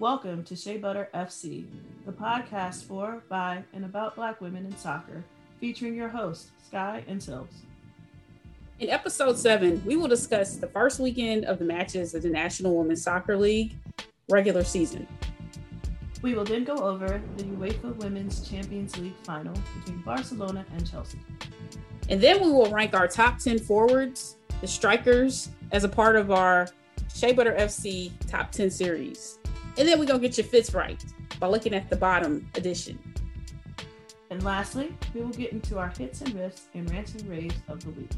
Welcome to Shea Butter FC, the podcast for, by, and about Black women in soccer, featuring your hosts, Sky and Silves. In episode 7, we will discuss the first weekend of the matches of the National Women's Soccer League regular season. We will then go over the UEFA Women's Champions League final between Barcelona and Chelsea. And then we will rank our top 10 forwards, the strikers, as a part of our Shea Butter FC Top 10 series. And then we're going to get your fits right by looking at the bottom edition. And lastly, we will get into our hits and riffs and rants and raves of the week.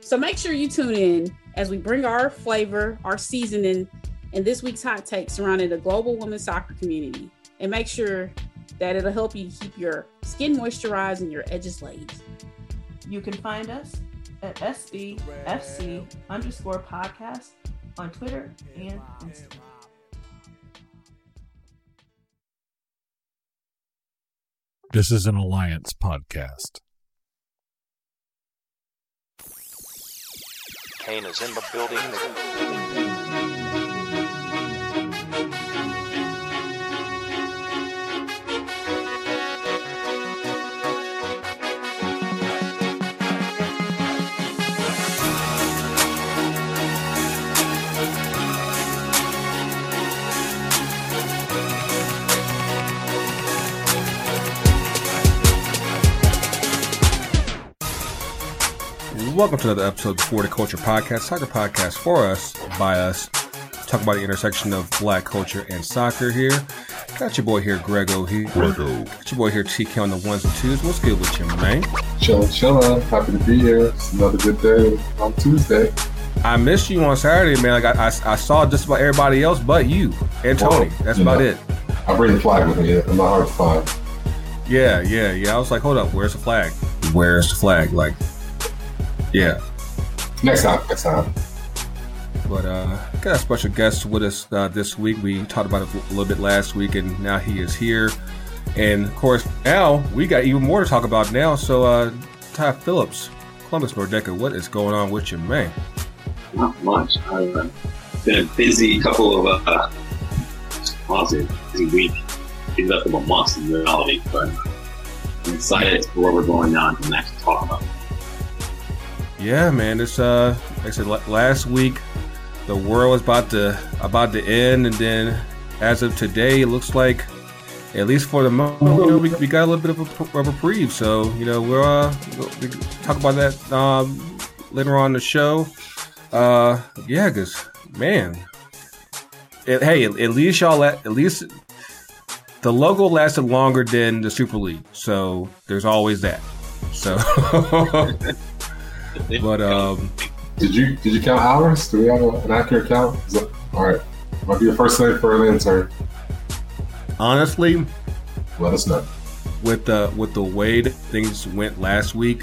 So make sure you tune in as we bring our flavor, our seasoning, and this week's hot take surrounding the global women's soccer community. And make sure that it'll help you keep your skin moisturized and your edges laid. You can find us at SBFC_podcast on Twitter and Instagram. This is an Alliance podcast. Kane is in the building. Welcome to another episode of the 40 Culture Podcast, soccer podcast for us, by us. Talk about the intersection of Black culture and soccer here. Got your boy here, Grego. Got your boy here, TK, on the ones and twos. What's good with you, man? Chillin'. Happy to be here. It's another good day on Tuesday. I missed you on Saturday, man. Like I saw just about everybody else but you and Tony. Well, that's about it. I bring the flag with me. I'm not hard to find. Yeah. I was like, hold up. Where's the flag? Like... Yeah. Next time. But got a special guest with us this week. We talked about it a little bit last week, and now he is here. And, of course, now we got even more to talk about now. So, Ty Phillips, Columbus Nordeca, what is going on with you, man? Not much. It's been a busy couple of, honestly, busy week. It's up of a month in reality, but I'm excited for what we're going on and actually talk about. Yeah, man, it's like I said, last week the world was about to end, and then as of today, it looks like at least for the moment, you know, we got a little bit of a reprieve. So, you know, we'll talk about that later on in the show. Yeah, because man, at least the logo lasted longer than the Super League, so there's always that. So. But did you count hours? Do we have an accurate count? All right, might be the first thing for an intern. Honestly, let us know. With the way that things went last week,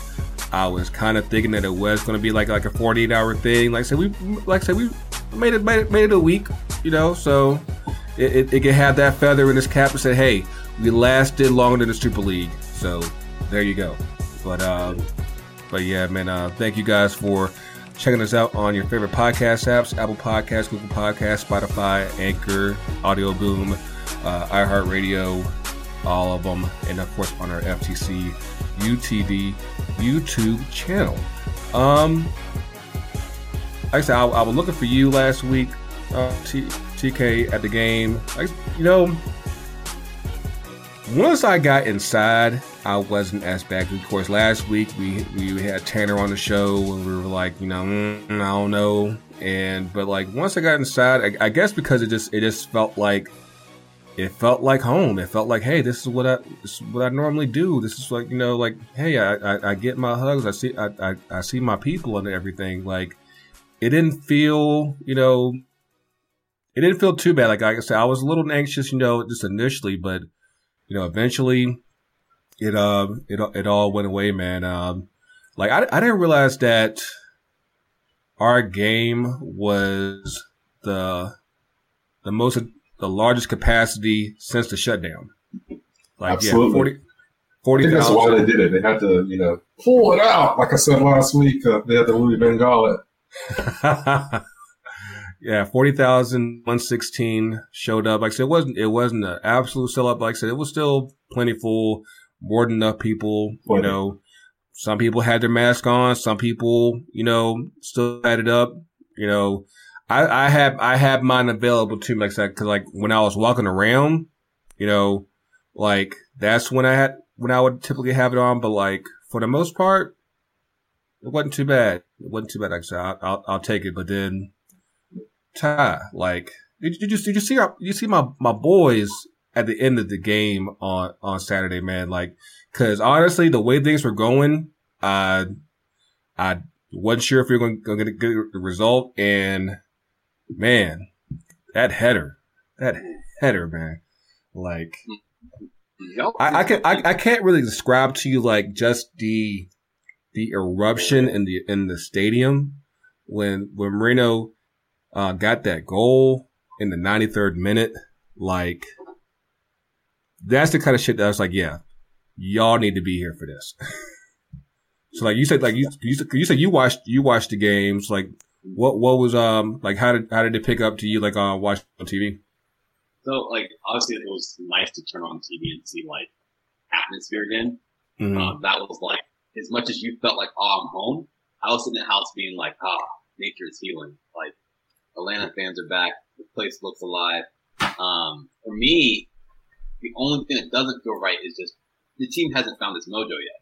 I was kind of thinking that it was going to be like a 48-hour thing. Like I said, we made it a week, you know. So it could have that feather in its cap and say, hey, we lasted longer than the Super League. So there you go. But yeah, man, thank you guys for checking us out on your favorite podcast apps, Apple Podcasts, Google Podcasts, Spotify, Anchor, Audio Boom, iHeartRadio, all of them. And, of course, on our FTC UTD YouTube channel. Like I said, I was looking for you last week, TK, at the game. Like, you know, once I got inside, I wasn't as bad. Of course, last week we had Tanner on the show, and we were like, you know, I don't know. But like once I got inside, I guess because it just felt like home. It felt like, hey, this is what I normally do. This is like, you know, like, hey, I get my hugs. I see my people and everything. Like it didn't feel, you know, it didn't feel too bad. Like I said, I was a little anxious, you know, just initially, but you know, eventually. It all went away, man. Like I didn't realize that our game was the largest capacity since the shutdown. Like, absolutely. Yeah, 40 I think that's why they did it. They had to, you know, pull it out. Like I said last week, they had to Louis Bengala. Yeah, 40,116 showed up. Like I said, it wasn't an absolute sellout. Like I said, it was still plenty full, more than enough people. You know, some people had their mask on, some people, you know, still had it up. You know, I have mine available too. Like I said, because like when I was walking around, you know, like that's when I would typically have it on. But like for the most part, it wasn't too bad. It wasn't too bad. Like I said, I'll take it. But then. Ty, like, did you see my boys at the end of the game on Saturday, man? Like, because honestly, the way things were going, I wasn't sure if we were going to get a good result. And man, that header, man, like, I can't really describe to you like just the eruption in the stadium when Marino. Got that goal in the 93rd minute. Like, that's the kind of shit that I was like, yeah, y'all need to be here for this. So, like you said, you watched the games. Like, what was like how did it pick up to you? Like, watch on TV. So, like, obviously it was nice to turn on TV and see like atmosphere again. Mm-hmm. That was like as much as you felt like, oh, I'm home. I was in the house being like, nature is healing. Like. Atlanta fans are back. The place looks alive. For me, the only thing that doesn't feel right is just the team hasn't found its mojo yet.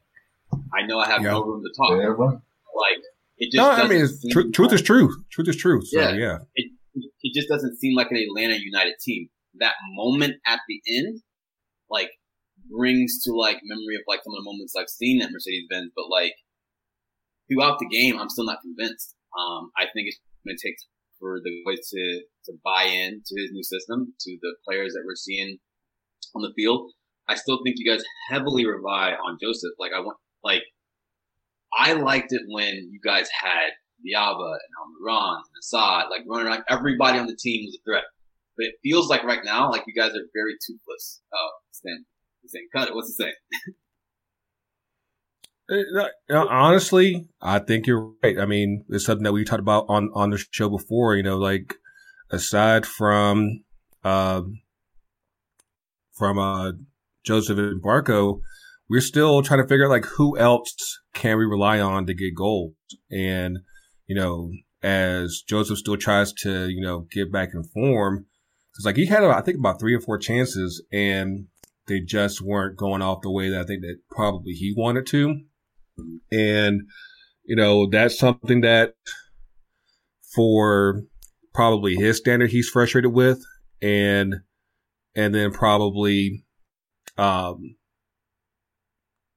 I know I have no room to talk. Yeah. Like it just. No, I mean, truth is true. Truth is true. So, yeah. It just doesn't seem like an Atlanta United team. That moment at the end, like, brings to like memory of like some of the moments I've seen at Mercedes-Benz. But like throughout the game, I'm still not convinced. I think it's going to take. For the boys to buy in to his new system, to the players that we're seeing on the field. I still think you guys heavily rely on Joseph. Like I liked it when you guys had Diaba and Almiron and Assad, like running around. Everybody on the team was a threat. But it feels like right now, like you guys are very toothless. Oh, Stan, cut it. What's he saying? Honestly, I think you're right. I mean, it's something that we talked about on the show before, you know, like aside from Joseph and Barco, we're still trying to figure out like who else can we rely on to get goals. And, you know, as Joseph still tries to, you know, get back in form, because like he had, I think, about 3 or 4 chances and they just weren't going off the way that I think that probably he wanted to. And, you know, that's something that for probably his standard, he's frustrated with. And then probably,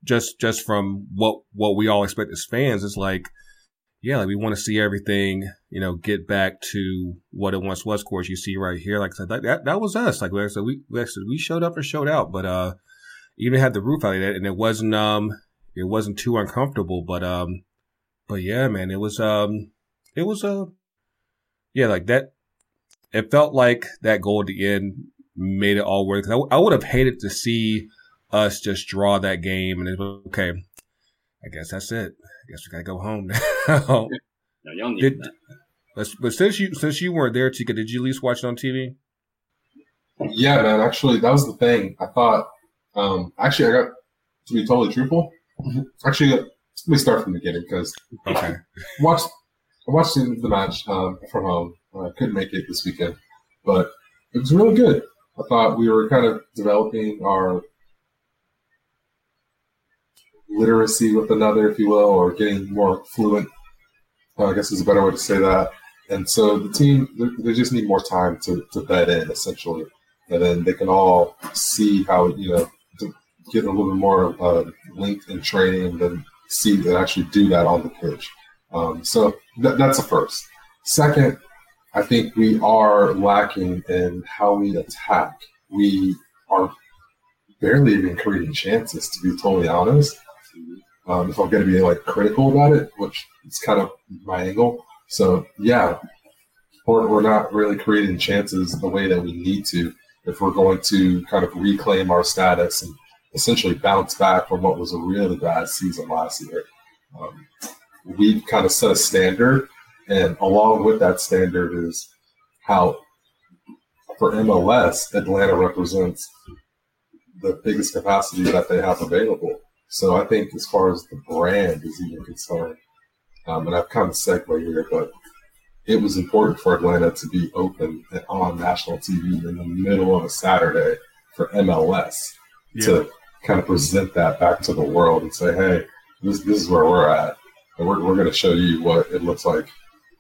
just from what we all expect as fans is like, yeah, like we want to see everything, you know, get back to what it once was. Of course, you see right here, like I said, that was us. Like I said, we showed up and showed out, but, even had the roof out of that and it wasn't too uncomfortable, but yeah, man, it was like that. It felt like that goal at the end made it all worth it. I would have hated to see us just draw that game and it was okay. I guess that's it. I guess we gotta go home now. No, y'all need that. But since you weren't there, TK, did you at least watch it on TV? Yeah, man. Actually, that was the thing. I thought. Actually, I got to be totally truthful. Actually, let me start from the beginning because I watched the match from home. I couldn't make it this weekend, but it was really good. I thought we were kind of developing our literacy with another, if you will, or getting more fluent, I guess is a better way to say that. And so the team, they just need more time to bed in, essentially. And then they can all see how, you know, to get a little bit more linked in training and then see that actually do that on the pitch. So that's a first. Second, I think we are lacking in how we attack. We are barely even creating chances, to be totally honest. If I'm going to be like critical about it, which is kind of my angle. So yeah, we're not really creating chances the way that we need to if we're going to kind of reclaim our status and essentially bounce back from what was a really bad season last year. We've kind of set a standard, and along with that standard is how for MLS, Atlanta represents the biggest capacity that they have available. So I think as far as the brand is even concerned, and I've kind of segued here, but it was important for Atlanta to be open and on national TV in the middle of a Saturday for MLS to kind of present that back to the world and say, hey, this is where we're at. And we're going to show you what it looks like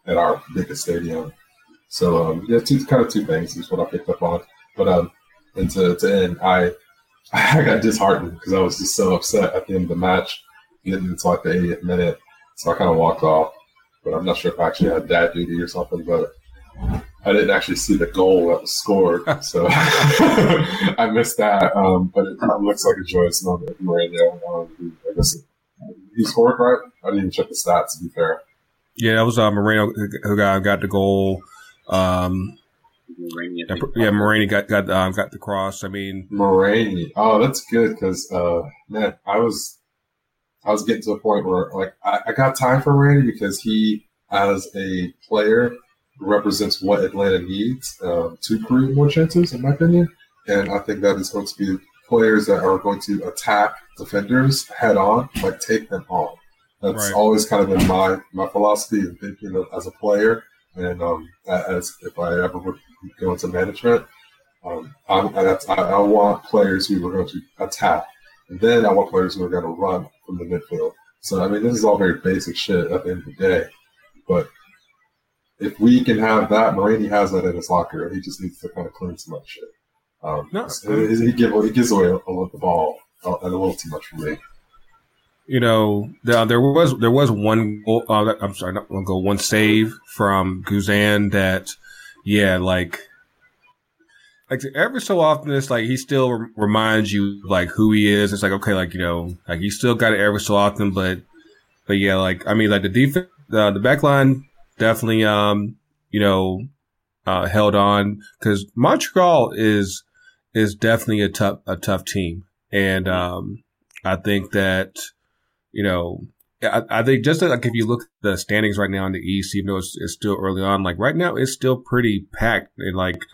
at our biggest stadium. So, two things is what I picked up on. But, and to end, I got disheartened because I was just so upset at the end of the match, getting into like the 80th minute. So I kind of walked off, but I'm not sure if I actually had dad duty or something, but I didn't actually see the goal that was scored. So I missed that. But it kind of looks like a joyous moment if you were in there. I guess he scored, right? I didn't even check the stats, to be fair. Yeah, that was Marino who got the goal. Moraney got the cross. I mean, Moraney. Oh, that's good because man, I was getting to a point where like I got time for Moraney because he, as a player, represents what Atlanta needs to create more chances, in my opinion. And I think that is going to be players that are going to attack defenders head on, like take them on. That's right. Always kind of been my philosophy and thinking of, as a player. And as if I ever would go into management, I want players who are going to attack. And then I want players who are going to run from the midfield. So, I mean, this is all very basic shit at the end of the day. But if we can have that, Moraney has that in his locker. He just needs to kind of clean some of that shit. He gives away a little the ball a little too much for me. You know, there was one goal, one save from Guzan that, like every so often it's like he still reminds you like who he is. It's like okay, like you know, like he still got it every so often, but yeah, like I mean, like the defense, the back line definitely, held on because Montreal is definitely a tough team, and I think that. You know, I think just like if you look at the standings right now in the East, even though it's still early on, like right now it's still pretty packed. And like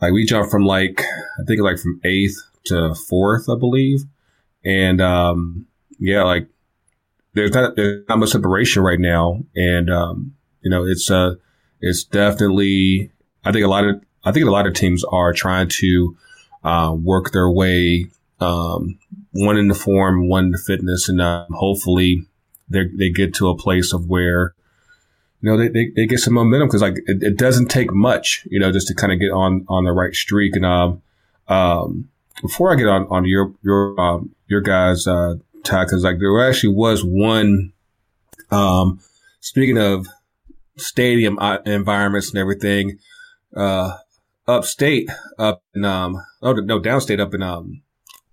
we jumped from like I think like from 8th to 4th, I believe. And like there's not much separation right now. And it's definitely I think a lot of teams are trying to work their way. One in the form, one in the fitness, and hopefully they get to a place of where, you know, they get some momentum because like it doesn't take much, you know, just to kind of get on the right streak. And before I get on your guys' tackles, like there actually was one. Speaking of stadium environments and everything, downstate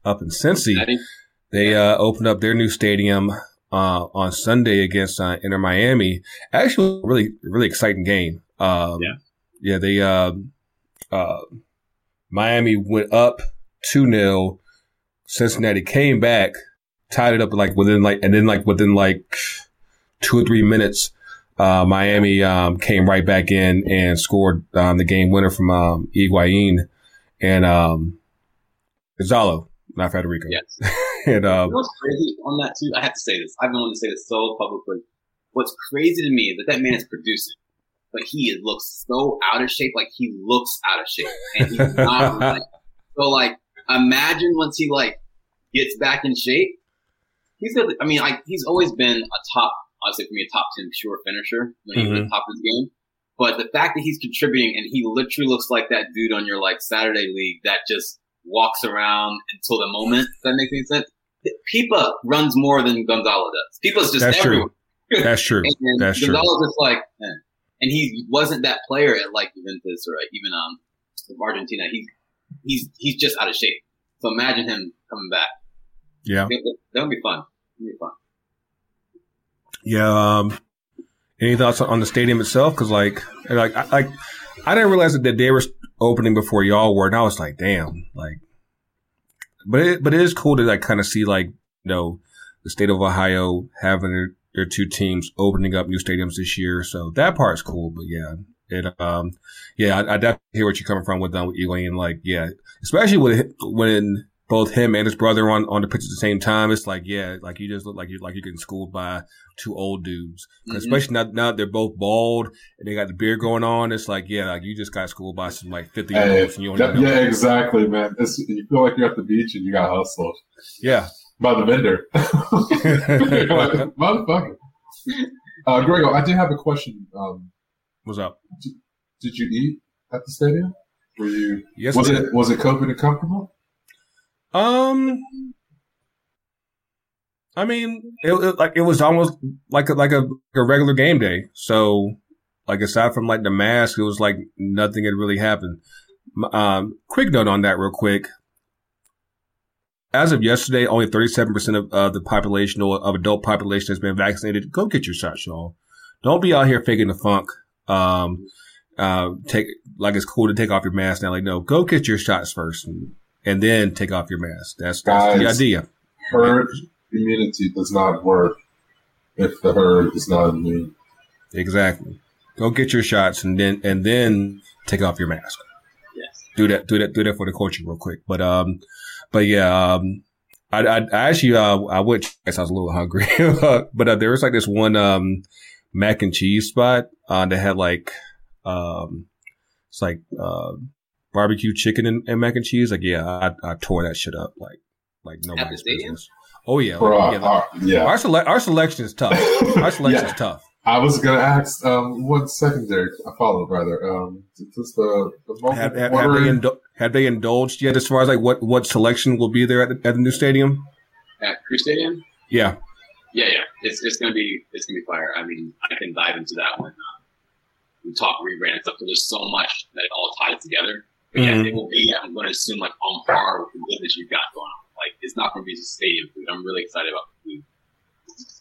up in Cincy, they opened up their new stadium on Sunday against Inter Miami. Actually, really, really exciting game. They Miami went up 2-0. Cincinnati came back, tied it up within 2 or 3 minutes, Miami came right back in and scored the game winner from Higuain and Gonzalo. Not Federico. Yes. And, what's crazy on that too? I have to say this. I've been wanting to say this so publicly. What's crazy to me is that man is producing, but he looks so out of shape. Like he looks out of shape, and he's not like. So like, imagine once he like gets back in shape, he's gonna. I mean, like he's always been a top. Honestly, for me, a top 10 pure finisher when he's at the top of his game. But the fact that he's contributing and he literally looks like that dude on your like Saturday league that just. Walks around until the moment. Does that make any sense? Pipa runs more than Gonzalo does. Pipa's just everywhere. That's true. That's true. Gonzalo's just like, eh. And he wasn't that player at like Juventus or like even Argentina. He's just out of shape. So imagine him coming back. Yeah, that would be fun. It'd be fun. Yeah. Any thoughts on the stadium itself? Because I didn't realize that they were opening before y'all were, and I was like, damn, like, but it is cool to like kind of see like, you know, the state of Ohio having their two teams opening up new stadiums this year. So that part's cool, but yeah, And yeah, I definitely hear what you're coming from with Elaine. Like, yeah, especially when both him and his brother on the pitch at the same time. It's like, yeah, like you just look like you're getting schooled by two old dudes. Mm-hmm. Especially now they're both bald and they got the beard going on. It's like, yeah, like you just got schooled by some like 50-year-olds. And you don't know. Exactly, man. You feel like you're at the beach and you got hustled. Yeah. By the vendor. Like, motherfucker. Grego, I do have a question. What's up? Did you eat at the stadium? Were you? Yes. Was it COVID and comfortable? I mean, it was almost like a regular game day. So, like aside from like the mask, it was like nothing had really happened. Quick note on that, real quick. As of yesterday, only 37% of the population or of adult population has been vaccinated. Go get your shots, y'all. Don't be out here faking the funk. It's cool to take off your mask now. Like, no, go get your shots first and then take off your mask. That's the idea. Herd immunity does not work if the herd is not immune. Exactly. Go get your shots and then take off your mask. Yes. Do that for the culture real quick. But yeah, I actually, I guess I was a little hungry, but there was like this one, mac and cheese spot, that had like, it's like, barbecue chicken and mac and cheese. Like, yeah, I tore that shit up. Like nobody's business. Oh yeah. Our selection is tough. I was going to ask, what secondary I followed rather. Just the moment had they indulged yet as far as like what selection will be there at the new stadium? At Crew Stadium? Yeah. Yeah. It's gonna be fire. I mean, I can dive into that one. We talk rebrand and stuff, but there's so much that it all ties together. But yeah, it will be, I'm gonna assume, like on par with the business you've got going on. Like it's not gonna be just stadium food. I'm really excited about the food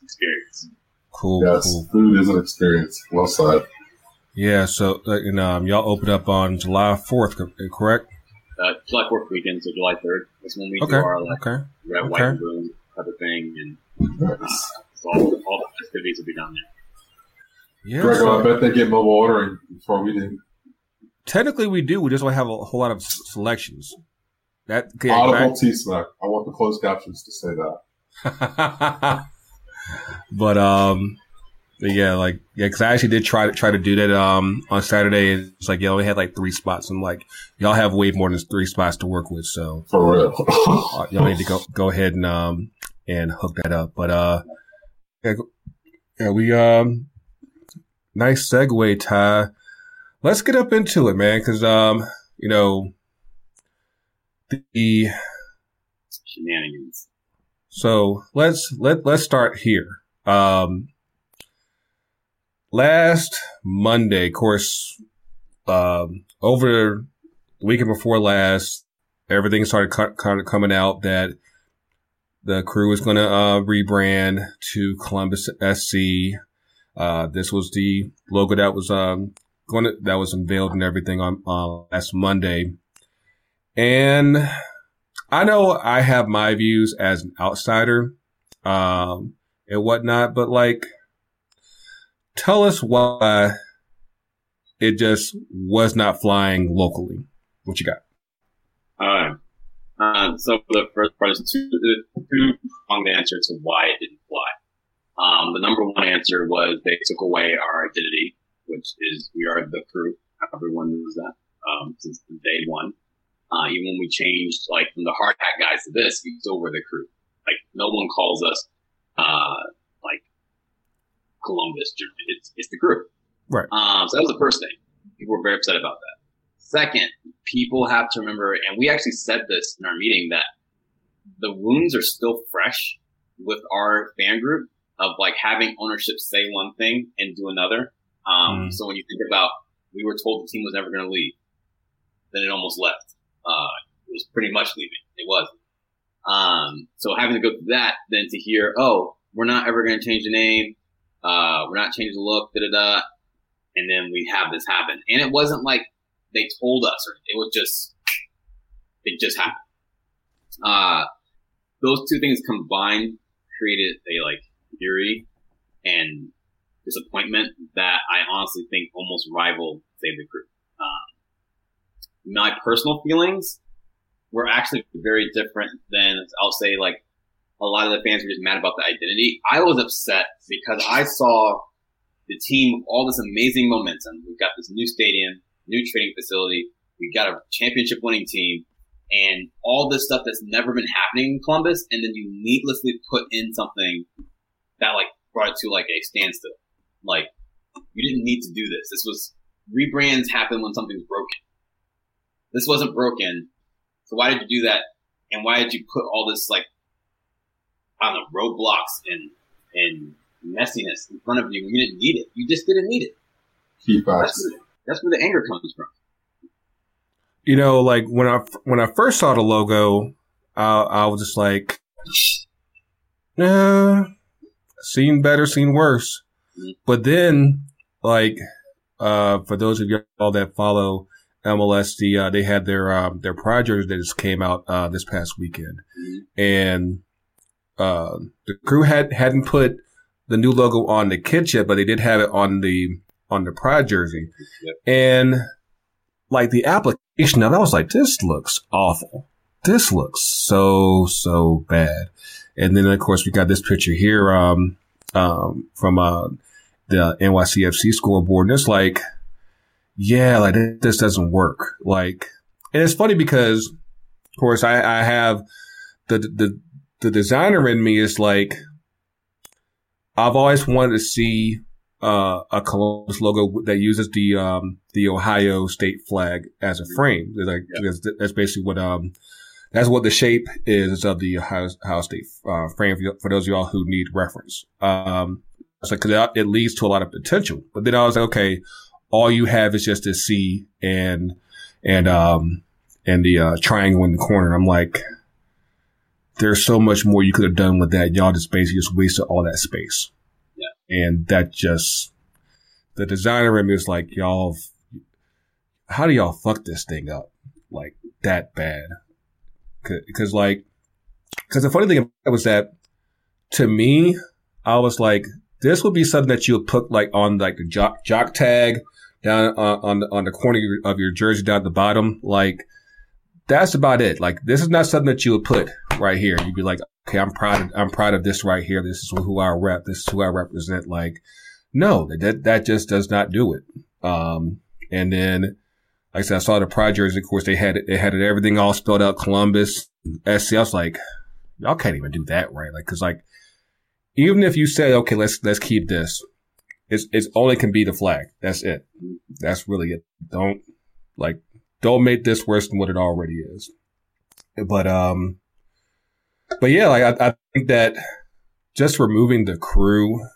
experience. Cool. Yes, cool. Food is an experience. Well said. Yeah, so y'all open up on July 4th, correct? July 4th weekend, so July 3rd. That's when we do our like red, white, and blue type of thing, and so all the festivities will be down there. Yeah, Grego, I bet they get mobile ordering before we do. Technically, we do. We just don't have a whole lot of selections. That audible T-Smack. I want the closed captions to say that. But yeah, like, yeah, cause I actually did try to do that, on Saturday. It's like, yeah, we had like 3 spots. I'm like, y'all have way more than 3 spots to work with. So for real, y'all need to go ahead and hook that up. But, yeah, we, nice segue, Ty. Let's get up into it, man. Cause, you know, the shenanigans. So let's start here. Last Monday, of course, over the weekend before last, everything started kind of coming out that the Crew was going to rebrand to Columbus SC. This was the logo that was that was unveiled and everything on last Monday, and I know I have my views as an outsider, and whatnot, but like, tell us why it just was not flying locally. What you got? So for the first part, is two pronged answer to why it didn't fly. The number one answer was they took away our identity, which is we are the Crew. Everyone knows that since day one. Even when we changed, like, from the hard hat guys to this, we still were the Crew. Like, no one calls us, like, Columbus. It's the Crew. Right. So that was the first thing. People were very upset about that. Second, people have to remember, and we actually said this in our meeting, that the wounds are still fresh with our fan group of, like, having ownership say one thing and do another. So when you think about, we were told the team was never going to leave. Then it almost left. It was pretty much leaving. It was. So having to go through that, then to hear, oh, we're not ever going to change the name. We're not changing the look, da-da-da. And then we have this happen. And it wasn't like they told us, or it was just, it just happened. Those two things combined created a, like, fury and disappointment that I honestly think almost rival Save the Crew. My personal feelings were actually very different than, I'll say, like, a lot of the fans were just mad about the identity. I was upset because I saw the team with all this amazing momentum. We've got this new stadium, new training facility. We've got a championship-winning team and all this stuff that's never been happening in Columbus, and then you needlessly put in something that, like, brought it to, like, a standstill. Like, you didn't need to do this. This was – rebrands happen when something's broken. This wasn't broken, so why did you do that, and why did you put all this, like, I don't know, roadblocks and messiness in front of you when you didn't need it? You just didn't need it. That's where the anger comes from. You know, like, when I first saw the logo, I was just like, nah, seen better, seen worse. Mm-hmm. But then, like, for those of y'all that follow MLS, they had their Pride jerseys that just came out this past weekend. Mm-hmm. And the crew hadn't put the new logo on the kit yet, but they did have it on the Pride jersey. Yep. And, like, the application of it, I was like, this looks awful. This looks so bad. And then, of course, we got this picture here from the NYCFC scoreboard. And it's like, yeah, like, this doesn't work. Like, and it's funny because, of course, I have the designer in me is like, I've always wanted to see a Columbus logo that uses the Ohio state flag as a frame. Like, yeah. That's basically what that's what the shape is of the Ohio state frame. For those of y'all who need reference, it's like, because it leads to a lot of potential. But then I was like, okay, all you have is just this C and the triangle in the corner. I'm like, there's so much more you could have done with that. Y'all just basically just wasted all that space. And that just, the designer in me is like, y'all, how do y'all fuck this thing up? Like, that bad. Because the funny thing about it was that, to me, I was like, this would be something that you would put, like, on, like, the jock tag down on the corner of your jersey down at the bottom. Like, that's about it. Like, this is not something that you would put right here. You'd be like, okay, I'm proud of this right here. This is who I rep. This is who I represent. Like, no, that just does not do it. And then, like I said, I saw the Pride jersey. Of course, they had it, everything all spelled out, Columbus, SC. I was like, y'all can't even do that, right? Like, because, like, even if you say, okay, let's keep this, it's only can be the flag. That's it. That's really it. Don't make this worse than what it already is. But yeah, like, I think that just removing the crew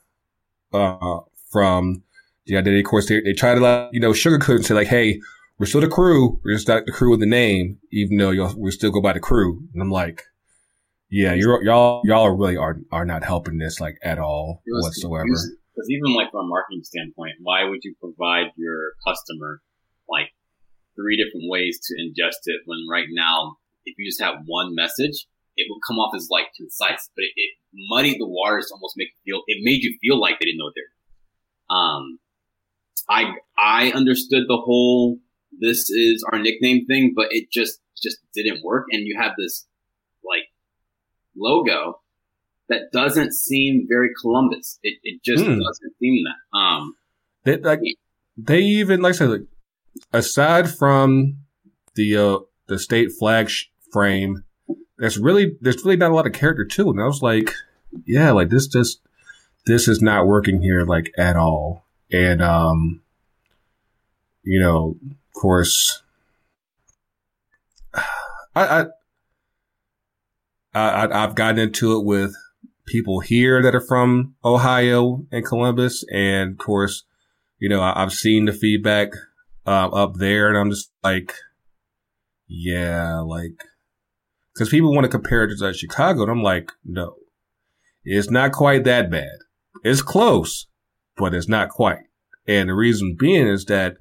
from the identity, of course, they try to, like, you know, sugarcoat and say, like, hey, we're still the crew. We're just not the crew with the name, even though we still go by the crew. And I'm like, yeah, y'all really are not helping this, like, at all whatsoever. Because even, like, from a marketing standpoint, why would you provide your customer, like, three different ways to ingest it when right now, if you just have one message, it would come off as, like, concise, but it muddied the waters to almost made you feel like they didn't know what they're doing. I understood the whole, this is our nickname thing, but it just didn't work. And you have this, like, logo that doesn't seem very Columbus. It just doesn't seem that. They even, like I said, like, aside from the state flag frame, there's really not a lot of character to it. And I was like, yeah, like, this is not working here, like, at all. And, you know, of course, I've gotten into it with people here that are from Ohio and Columbus. And of course, you know, I've seen the feedback up there, and I'm just like, yeah, like, because people want to compare it to, like, Chicago, and I'm like, no, it's not quite that bad. It's close, but it's not quite. And the reason being is that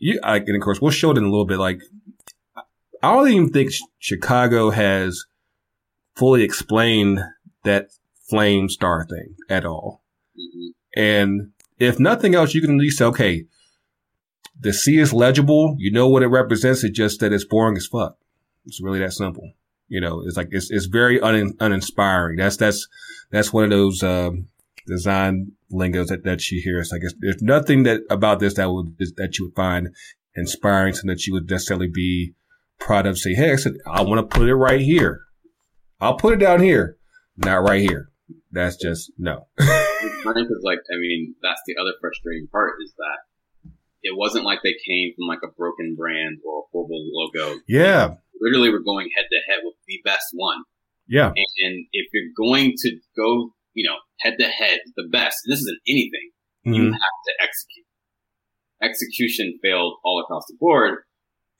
and of course, we'll show it in a little bit. Like, I don't even think Chicago has fully explained that flame star thing at all. Mm-hmm. And If nothing else, you can at least say, okay, the C is legible. You know what it represents. It's just that it's boring as fuck. It's really that simple. You know, it's like, it's very uninspiring. That's one of those, design lingos that you hear. It's like, there's nothing about this that you would find inspiring, so that you would necessarily be proud of, say, hey, I want to put it right here. I'll put it down here, not right here. That's just, no. Because, like, I mean, that's the other frustrating part is that it wasn't like they came from like a broken brand or a horrible logo. Yeah. Literally, we're going head to head with the best one. Yeah. And if you're going to go, you know, head to head, the best, and this isn't anything, you have to execute. Execution failed all across the board.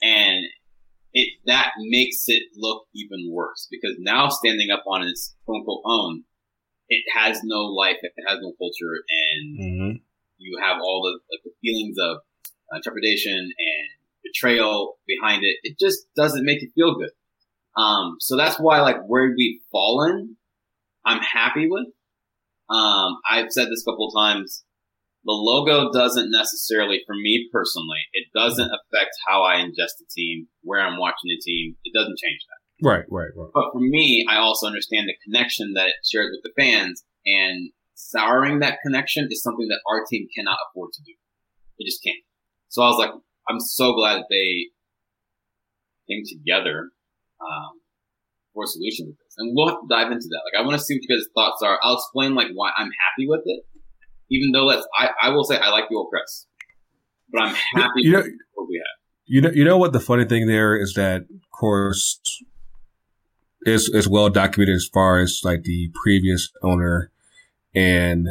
And that makes it look even worse, because now standing up on its quote unquote own, it has no life, it has no culture, and you have all the feelings of trepidation and betrayal behind it. It just doesn't make you feel good. So that's why, like, where we've fallen, I'm happy with. I've said this a couple of times. The logo doesn't necessarily, for me personally, it doesn't affect how I ingest the team, where I'm watching the team. It doesn't change that. Right. But for me, I also understand the connection that it shares with the fans, and souring that connection is something that our team cannot afford to do. It just can't. So I was like, I'm so glad that they came together for a solution with this. And we'll have to dive into that. Like, I want to see what you guys' thoughts are. I'll explain, like, why I'm happy with it. Even though I will say I like the old press, but I'm happy with what we have. You know what the funny thing there is, that of course is well documented as far as like the previous owner and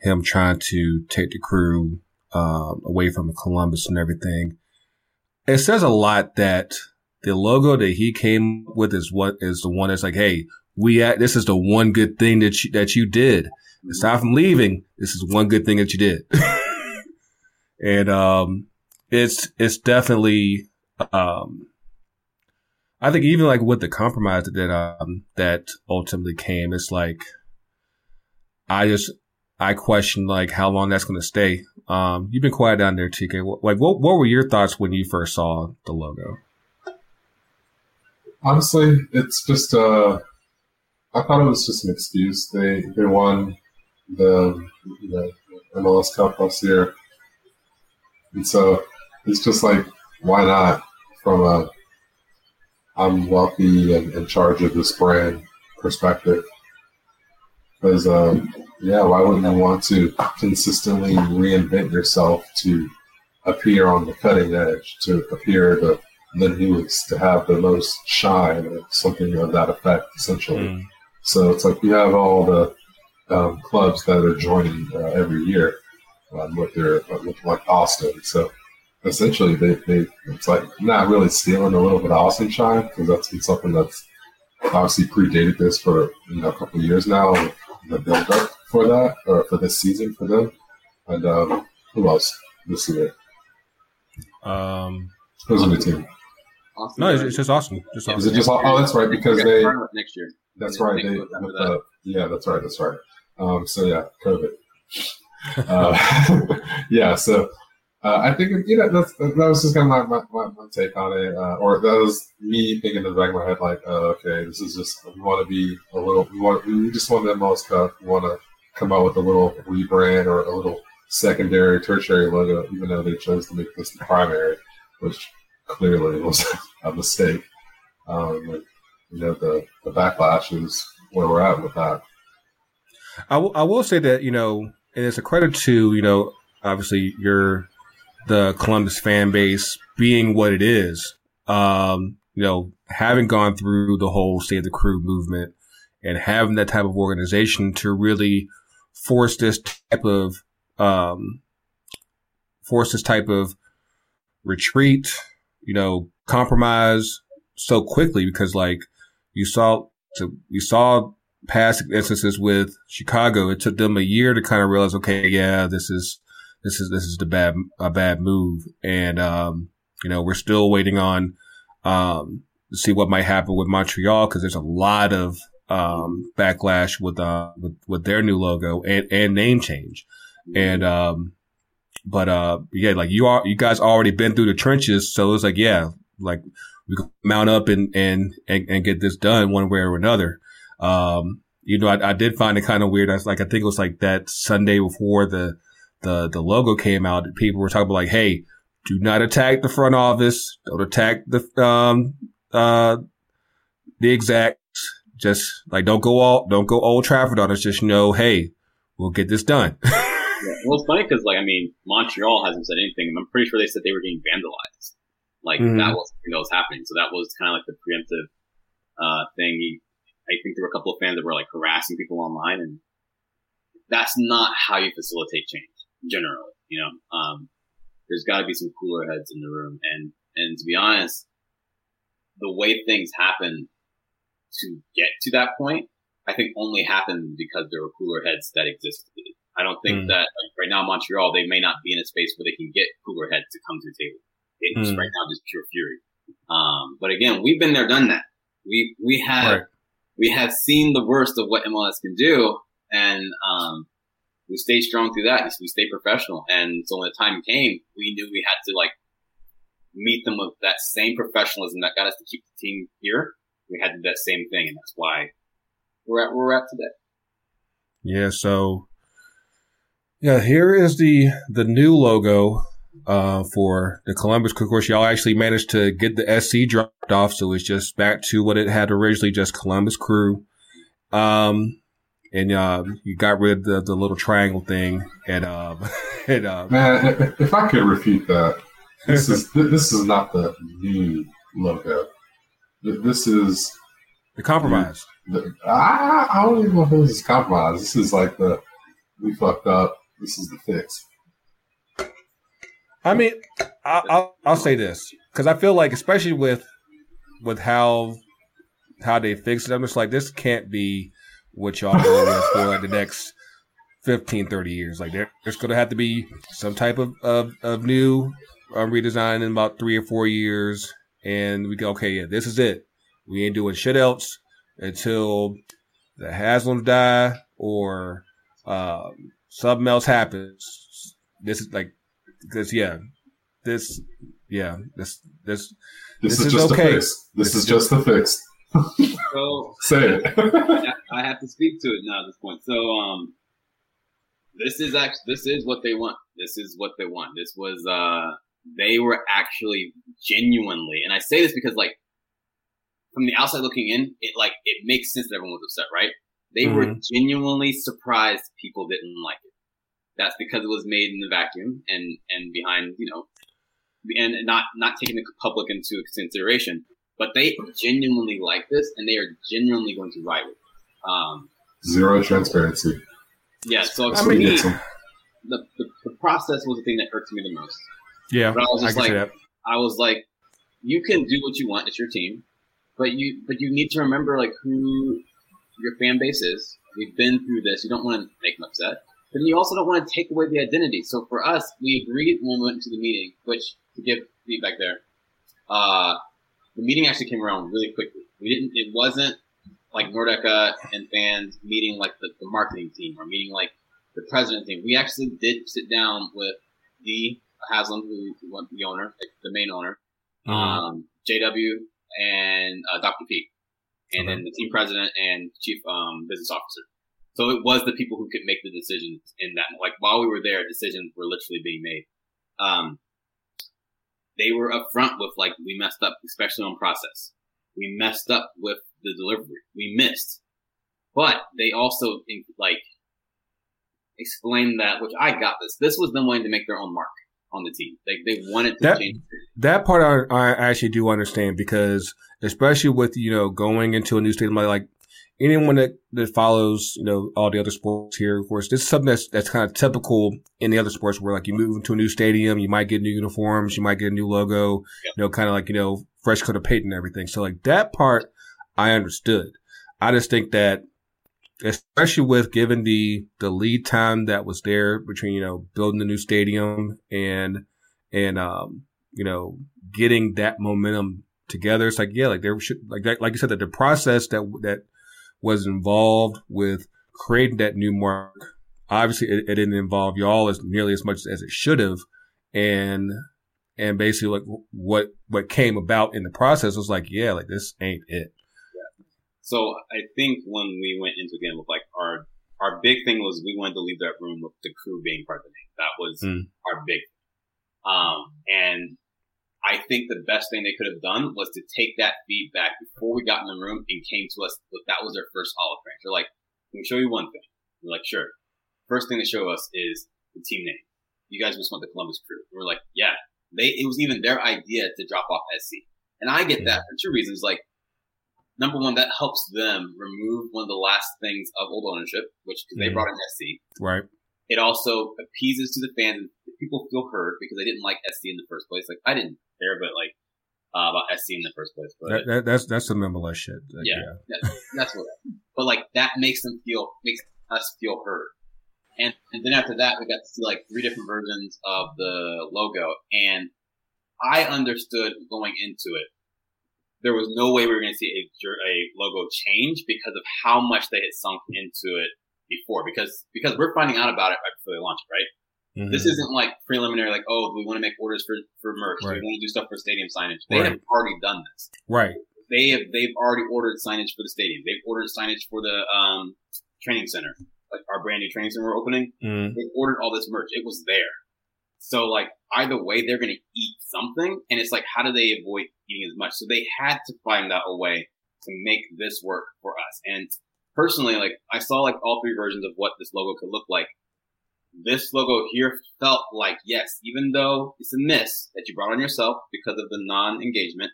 him trying to take the Crew away from Columbus and everything. It says a lot that the logo that he came with is the one that's like, hey, this is the one good thing that you did. Aside from leaving, this is one good thing that you did. And, it's definitely, I think even like with the compromise that ultimately came, it's like, I question like how long that's going to stay. You've been quiet down there, TK. Like, what were your thoughts when you first saw the logo? Honestly, it's just, I thought it was just an excuse. They won the MLS Cup last year. And so it's just like, why not, from a I'm wealthy and in charge of this brand perspective? Because, why wouldn't you want to consistently reinvent yourself to appear on the cutting edge, to appear the newest, to have the most shine or something of that effect, essentially? So it's like you have all the clubs that are joining every year with like Austin. So essentially, it's like not really stealing a little bit of Austin shine, because that's been something that's obviously predated this for a couple of years now. The build up for that, or for this season for them, and who else this year? Who's on the team? Austin, no, it's just Austin. Just Austin. Is it just? Oh, that's right, because they next year. That's right. That's right. So yeah, COVID. Yeah. So I think that was just kind of my take on it, or that was me thinking in the back of my head, like, okay, this is just we just want the MLS Cup. We want to come out with a little rebrand or a little secondary, tertiary logo, even though they chose to make this the primary, which clearly was a mistake. The backlash is where we're at with that. I will say that, and it's a credit to, obviously the Columbus fan base being what it is, having gone through the whole Save the Crew movement and having that type of organization to really force this type of retreat, compromise so quickly, because like, we saw past instances with Chicago. It took them a year to kind of realize, okay, yeah, this is a bad move, and we're still waiting on to see what might happen with Montreal, because there's a lot of backlash with their new logo and name change. And, yeah, like you guys already been through the trenches. So it's like, yeah, like we can mount up and get this done one way or another. You know, I did find it kind of weird. I was like, I think it was like that Sunday before the logo came out, people were talking about like, hey, do not attack the front office. Don't attack the exact. Just like, don't go Old Trafford on us. Just know, hey, we'll get this done. Yeah. Well, it's funny because, like, I mean, Montreal hasn't said anything, and I'm pretty sure they said they were getting vandalized. Like, that was something that was happening. So that was kind of like the preemptive thing. I think there were a couple of fans that were, like, harassing people online, and that's not how you facilitate change generally, you know? There's got to be some cooler heads in the room. And to be honest, the way things happen to get to that point, I think only happened because there were cooler heads that existed. I don't think that, like, right now Montreal, they may not be in a space where they can get cooler heads to come to the table. It's just right now just pure fury. But again, we've been there, done that. We have seen the worst of what MLS can do, and we stay strong through that. We stay professional, and so when the time came, we knew we had to like meet them with that same professionalism that got us to keep the team here. We had to do that same thing, and that's why we're at today. Yeah. So. Yeah, here is the new logo for the Columbus Crew. Of course, y'all actually managed to get the SC dropped off, so it's just back to what it had originally, just Columbus Crew. And you got rid of the little triangle thing. And man, if I could refute that, this is not the new logo. This is the compromise. I don't even know if this is compromise. This is like the we fucked up. This is the fix. I mean, I'll say this because I feel like, especially with how they fixed it, I'm just like, this can't be what y'all do for like the next 15, 30 years. Like there's going to have to be some type of new redesign in about 3 or 4 years, and we go, okay, yeah, this is it. We ain't doing shit else until the Haslams die or. Something else happens. This is like, because this is just okay. This is just the fix. So say it. I have to speak to it now at this point. So this is what they want. This is what they want. This was they were actually genuinely, and I say this because like from the outside looking in, it makes sense that everyone was upset, right? They were genuinely surprised people didn't like it. That's because it was made in the vacuum and behind, you know, and not taking the public into consideration. But they genuinely like this, and they are genuinely going to ride with it. Zero transparency. Yeah, so I mean, the process was the thing that irked me the most. Yeah, but I was just I was like, you can do what you want. It's your team. But you need to remember, like, who your fan base is. We've been through this. You don't want to make them upset. But you also don't want to take away the identity. So for us, we agreed when we went into the meeting, which, to give feedback there, the meeting actually came around really quickly. It wasn't like Nordeca and fans meeting like the marketing team or meeting like the president team. We actually did sit down with D. Haslam, who was the owner, like the main owner, JW, and Dr. P. And then the team president and chief business officer. So it was the people who could make the decisions in that. Like while we were there, decisions were literally being made. They were upfront with like, we messed up, especially on process. We messed up with the delivery. We missed. But they also like explained that, which I got this. This was them wanting to make their own mark on the team. Like they wanted to change. That part I actually do understand because especially with, you know, going into a new stadium, like anyone that follows, you know, all the other sports here, of course, this is something that's kind of typical in the other sports where like you move into a new stadium, you might get new uniforms, you might get a new logo, you know, kind of like, you know, fresh coat of paint and everything. So like that part I understood. I just think that especially with given the lead time that was there between, you know, building the new stadium and you know, getting that momentum together. It's like, yeah, like there should, like you said, that the process that was involved with creating that new mark, Obviously, it didn't involve y'all as nearly as much as it should have. And basically, like, what came about in the process was like, yeah, like, this ain't it. Yeah. So I think when we went into the game with, like, our big thing was we wanted to leave that room with the crew being part of the name. That was our big thing. And I think the best thing they could have done was to take that feedback before we got in the room and came to us. Look, that was their first olive branch. They're like, can we show you one thing? We're like, sure. First thing they show us is the team name. You guys just want the Columbus Crew. And we're like, yeah. It was even their idea to drop off SC. And I get that for two reasons. Like, number one, that helps them remove one of the last things of old ownership, which, because they brought in SC. Right. It also appeases to the fans. People feel hurt because they didn't like SC in the first place. Like, I didn't care, but like, about SC in the first place. But that's some MLS shit. Like, yeah. That's what. But like, that makes us feel hurt. And then after that, we got to see like three different versions of the logo. And I understood going into it, there was no way we were going to see a logo change because of how much they had sunk into it before. Because we're finding out about it right before they launch it, right? Mm-hmm. This isn't like preliminary, like, oh, do we want to make orders for merch? Right. Do we want to do stuff for stadium signage? They have already done this. Right. They've already ordered signage for the stadium. They've ordered signage for the training center. Like, our brand new training center we're opening, they ordered all this merch. It was there. So, like, either way, they're going to eat something. And it's like, how do they avoid eating as much? So they had to find out a way to make this work for us. And personally, like, I saw, like, all three versions of what this logo could look like. This logo here felt like, yes, even though it's a miss that you brought on yourself because of the non-engagement,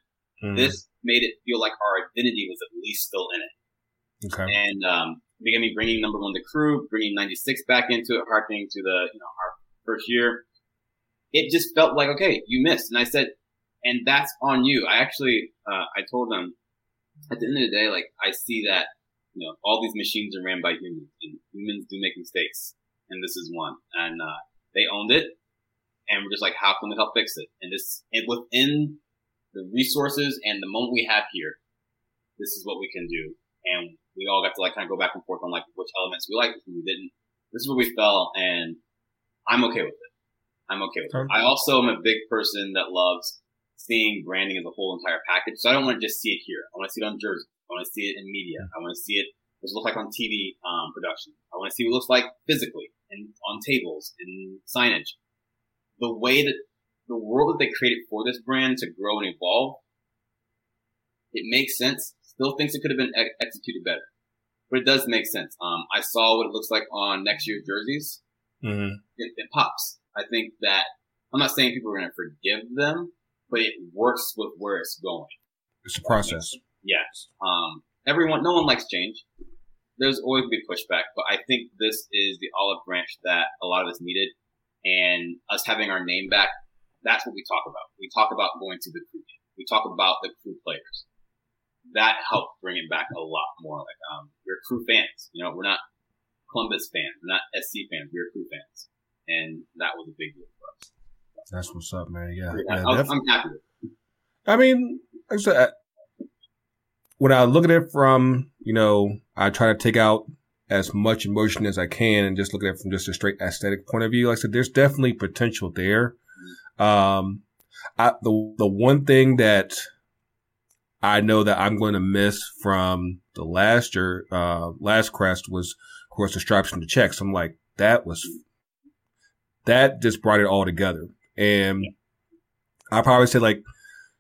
this made it feel like our identity was at least still in it. Okay. And, they got me bringing number one, the crew, bringing 96 back into it, harkening to the, you know, our first year. It just felt like, okay, you missed. And I said, and that's on you. I actually, I told them at the end of the day, like, I see that, you know, all these machines are ran by humans and humans do make mistakes. And this is one. And, they owned it and we're just like, how can we help fix it? And this, and within the resources and the moment we have here, this is what we can do. And we all got to like kind of go back and forth on like which elements we liked, which we didn't. This is where we fell, and I'm okay with it. I also am a big person that loves seeing branding as a whole entire package. So I don't want to just see it here. I want to see it on jerseys. I want to see it in media. I want to see it what it looks like on TV production. I want to see what it looks like physically and on tables and signage. The way that the world that they created for this brand to grow and evolve, it makes sense. Still thinks it could have been executed better, but it does make sense. I saw what it looks like on next year's jerseys. Mm-hmm. It pops. I think that I'm not saying people are going to forgive them, but it works with where it's going. It's a process. Yes. No one likes change. There's always been pushback, but I think this is the olive branch that a lot of us needed, and us having our name back. That's what we talk about. We talk about going to the crew. We talk about the crew players. That helped bring it back a lot more. Like, we're crew fans. You know, we're not Columbus fans. We're not SC fans. We're crew fans. And that was a big deal for us. That's what's up, man. Yeah. I'm happy with it. I mean, like I said, when I look at it from, you know, I try to take out as much emotion as I can and just look at it from just a straight aesthetic point of view. Like I said, there's definitely potential there. The one thing that I know that I'm going to miss from the last year, last crest was, of course, the stripes and the checks. I'm like, that just brought it all together. And I probably said, like,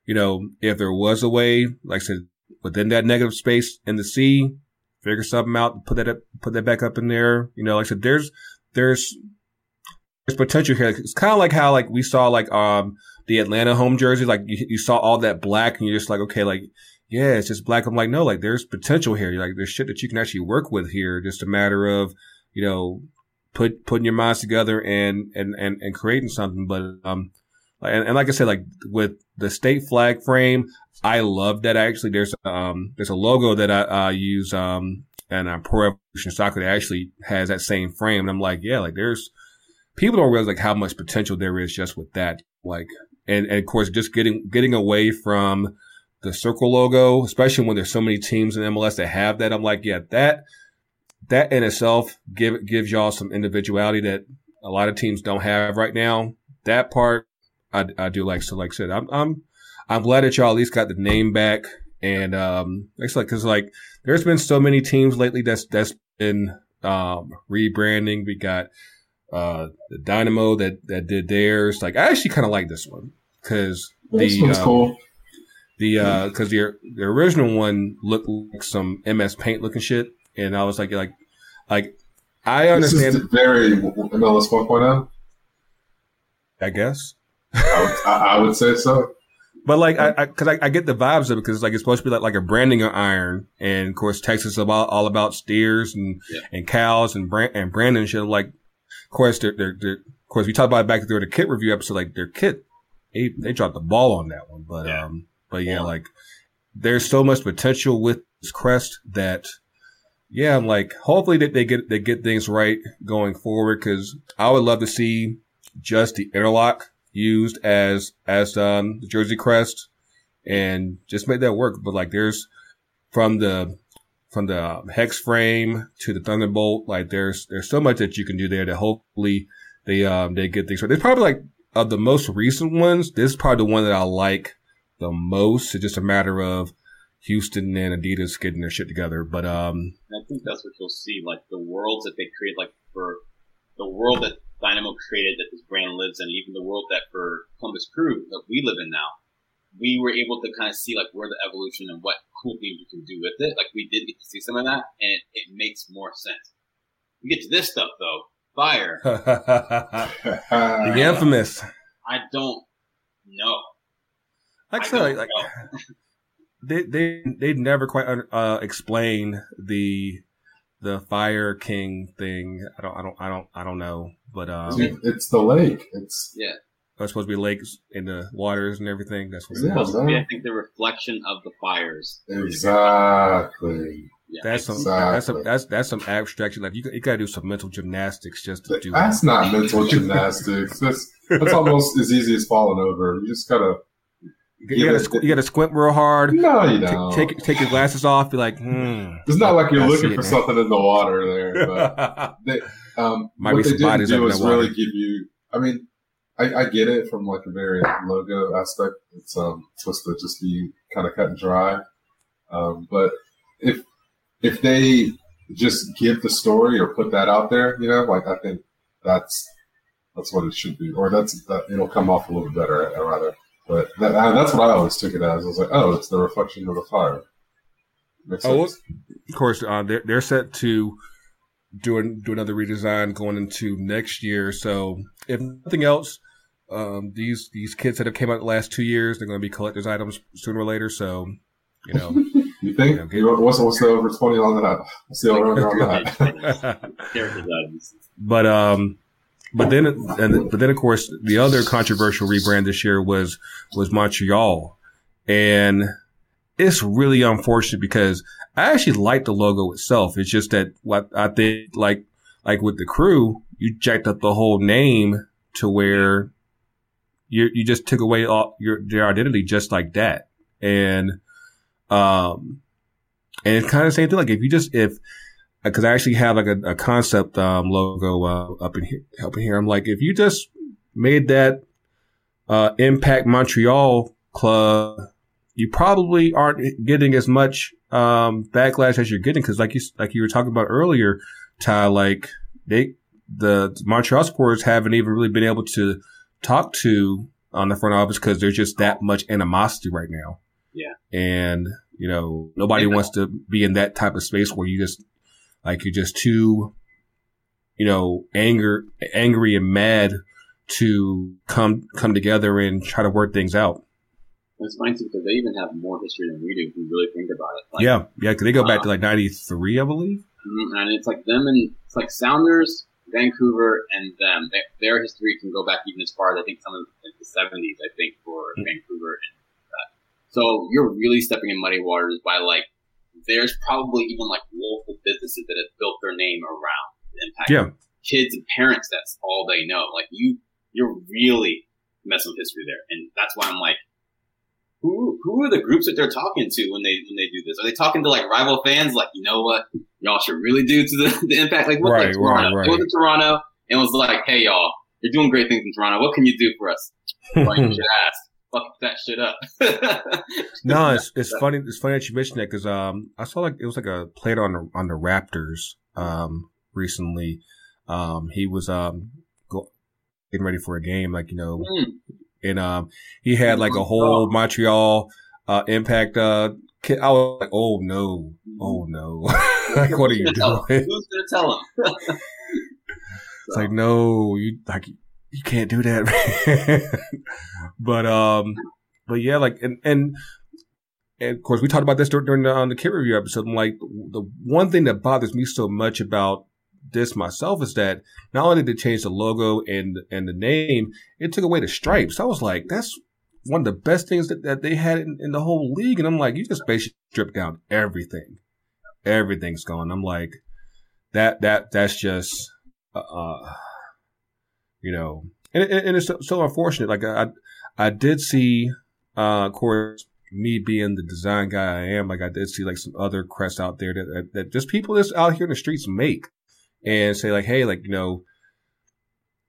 you know, if there was a way, like I said, within that negative space in the C, figure something out, put that back up in there. You know, like I said, there's potential here. It's kind of like how, like, we saw, like, the Atlanta home jersey, like you saw all that black and you're just like, okay, like, yeah, it's just black. I'm like, no, like, there's potential here. Like, there's shit that you can actually work with here. Just a matter of, you know, putting your minds together and creating something. But, and like I said, like with the state flag frame, I love that. Actually, there's a logo that I use, and Pro Evolution Soccer that actually has that same frame. And I'm like, yeah, like there's people don't realize like how much potential there is just with that. Like, and of course, just getting away from the circle logo, especially when there's so many teams in MLS that have that. I'm like, yeah, that that in itself gives y'all some individuality that a lot of teams don't have right now. That part I do like. So like I said, I'm glad that y'all at least got the name back. And it's like, cause like there's been so many teams lately that's been rebranding. We got the Dynamo that did theirs. Like I actually kind of like this one because cool. Because the original one looked like some MS Paint looking shit, and I was like I understand. This is very MLS 1.0. I guess. I would say so. But like, I get the vibes of it because like it's supposed to be like a branding of iron, and of course Texas is all about steers and cows and branding and shit. Like, of course we talked about it back through the kit review episode. Like their kit, they dropped the ball on that one. But like there's so much potential with this crest that I'm like hopefully that they get things right going forward, because I would love to see just the interlock used as the jersey crest and just make that work. But like there's from the hex frame to the Thunderbolt, like there's so much that you can do there that hopefully they get things right. There's probably like of the most recent ones, this is probably the one that I like the most. It's just a matter of Houston and Adidas getting their shit together. But I think that's what you'll see, like the worlds that they create, like for the world that Dynamo created that this brand lives in, even the world that for Columbus Crew that we live in now, we were able to kind of see like where the evolution and what cool things you can do with it. Like we did get to see some of that, and it makes more sense. We get to this stuff though, fire. The infamous. I don't know. Like I said, they never quite explain the Fire King thing. I don't know. But it's the lake. It's supposed to be lakes in the waters and everything. That's what it's supposed to be. I think the reflection of the fires. Exactly. Yeah. That's some abstraction. Like you gotta do some mental gymnastics just to do that. That's not mental gymnastics. That's almost as easy as falling over. You just gotta. You gotta squint real hard. No, you don't. Take your glasses off. Be like, It's not like you're looking for something in the water there. But what they didn't do is really give you. I mean, I get it from like a very logo aspect. It's supposed to just be kind of cut and dry. But if they just give the story or put that out there, like I think that's what it should be, or that it'll come off a little better, rather. But that's what I always took it as. I was like, oh, it's the reflection of the fire. Makes sense. Of course, they're set to do another redesign going into next year. So if nothing else, these kits that have came out the last 2 years, they're going to be collector's items sooner or later. So, you think? What's the over 20 on that? What's the over on that? But But then, of course, the other controversial rebrand this year was Montreal, and it's really unfortunate because I actually like the logo itself. It's just that what I think, like with the Crew, you jacked up the whole name to where you just took away all their identity just like that, and it's kind of the same thing. Like if because I actually have like a concept logo up in here. I'm like, if you just made that Impact Montreal club, you probably aren't getting as much backlash as you're getting, because like you were talking about earlier, Ty. Like the Montreal supporters haven't even really been able to talk to on the front office because there's just that much animosity right now. Yeah, and nobody wants to be in that type of space where you just. Like you're just too, angry and mad to come together and try to work things out. It's funny too because they even have more history than we do if you really think about it. Like, yeah, because they go back to like '93, I believe. And it's like them and it's like Sounders, Vancouver, and them. Their history can go back even as far as I think some of the '70s. I think for Vancouver and that. So you're really stepping in muddy waters by like. There's probably even like local businesses that have built their name around the Impact. Yeah. Kids and parents, that's all they know. Like you're really messing with history there. And that's why I'm like, who are the groups that they're talking to when they do this? Are they talking to like rival fans? Like, you know what? y'all should really do to the impact. Like, what in Toronto? Right. It was in Toronto and was like, hey, y'all, you're doing great things in Toronto. What can you do for us? Like, you should ask. Fuck that shit up. No, it's funny. It's funny that you mentioned that because I saw like it was like a player on the Raptors recently. He was getting ready for a game, like, you know, and he had like a whole Montreal Impact kit. I was like, oh no, like what are you doing? Who's gonna tell him? It's like, no, you can't do that, man. But yeah, like, and of course we talked about this during the kit review episode. I'm like, the one thing that bothers me so much about this myself is that not only did they change the logo and the name, it took away the stripes. I was like, that's one of the best things that they had in the whole league. And I'm like, you just basically stripped down everything. Everything's gone. I'm like, that's just, you know, and it's so unfortunate. Like I did see, of course, me being the design guy I am, like I did see like some other crests out there that just people that's out here in the streets make and say like, hey, like, you know,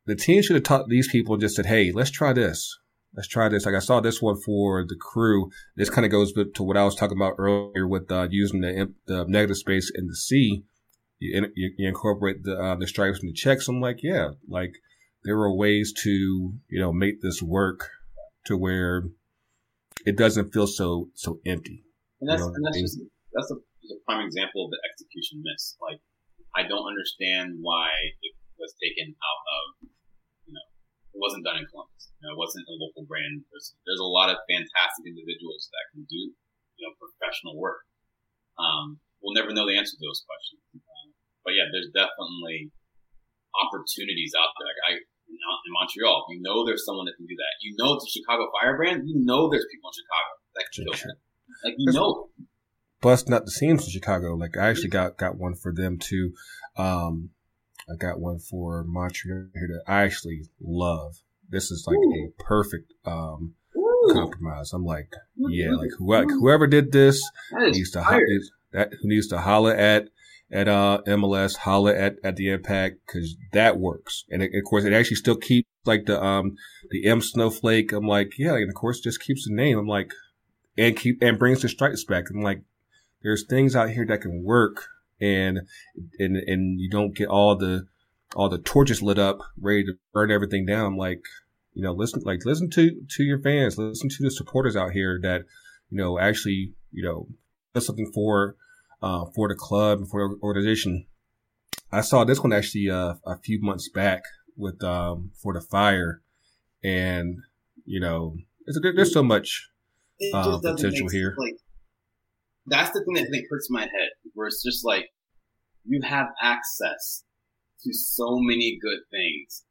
the team should have taught these people and just said, hey, let's try this. Let's try this. Like I saw this one for the crew. This kind of goes to what I was talking about earlier with using the negative space and the C. You incorporate the stripes and the checks. I'm like, yeah, like, there were ways to, you know, make this work to where it doesn't feel so empty. And that's, you know, and that's a prime example of the execution miss. Like, I don't understand why it was taken out of, you know, it wasn't done in Columbus. You know, it wasn't a local brand. There's a lot of fantastic individuals that can do, you know, professional work. We'll never know the answer to those questions. But yeah, there's definitely opportunities out there. Like in Montreal, you know, there's someone that can do that. You know, it's a Chicago firebrand. You know, there's people in Chicago that can do that. Like, you know, bust not the seams in Chicago. Like, I actually got one for them too. I got one for Montreal here that I actually love. This is like a perfect compromise. I'm like, yeah, like whoever did this needs to holler at MLS, holla at the Impact, because that works. And of course, it actually still keeps like the M snowflake. I'm like, yeah, and of course, it just keeps the name. I'm like, and brings the stripes back. I'm like, there's things out here that can work, and you don't get all the torches lit up, ready to burn everything down. I'm like, you know, listen to your fans, listen to the supporters out here that, you know, actually, you know, does something for the club and for the organization. I saw this one actually a few months back with for the Fire, and you know, there's so much potential here. Like, that's the thing that I think hurts my head, where it's just like, you have access to so many good things.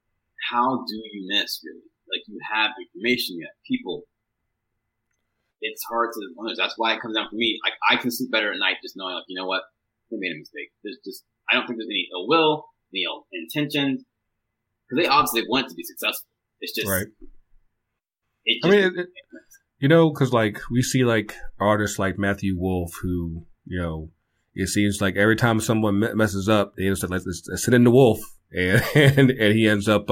How do you miss, really? Like, you have information, you have people. It's hard to manage. That's why it comes down for me. I can sleep better at night just knowing, like, you know what? They made a mistake. There's just, I don't think there's any ill will, any ill intentions, because they obviously want to be successful. It's just, right. It just, I mean, it, you know, because like we see like artists like Matthew Wolf, who, you know, it seems like every time someone messes up, they just like, let's send in the Wolf, and he ends up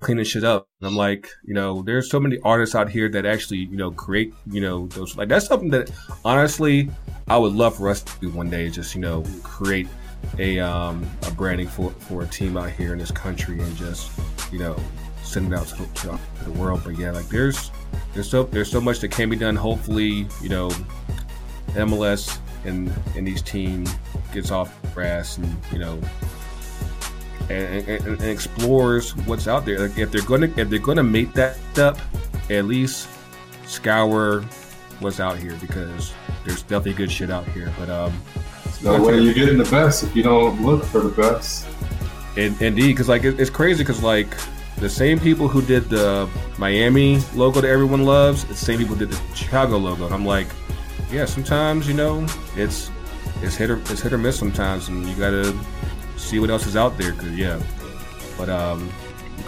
cleaning shit up. And I'm like, you know, there's so many artists out here that actually, you know, create, you know, those, like, that's something that honestly I would love for us to do one day, is just, you know, create a branding for a team out here in this country and just, you know, send it out to the world. But yeah, like there's so much that can be done. Hopefully, you know, MLS and these team gets off the grass and, you know, and explores what's out there. Like, if they're gonna make that up, at least scour what's out here, because there's definitely good shit out here. But so what are you getting the best if you don't look for the best? And indeed, because like it's crazy, because like the same people who did the Miami logo that everyone loves, the same people did the Chicago logo. And I'm like, yeah, sometimes, you know, it's hit or miss sometimes, and you gotta see what else is out there, because yeah. But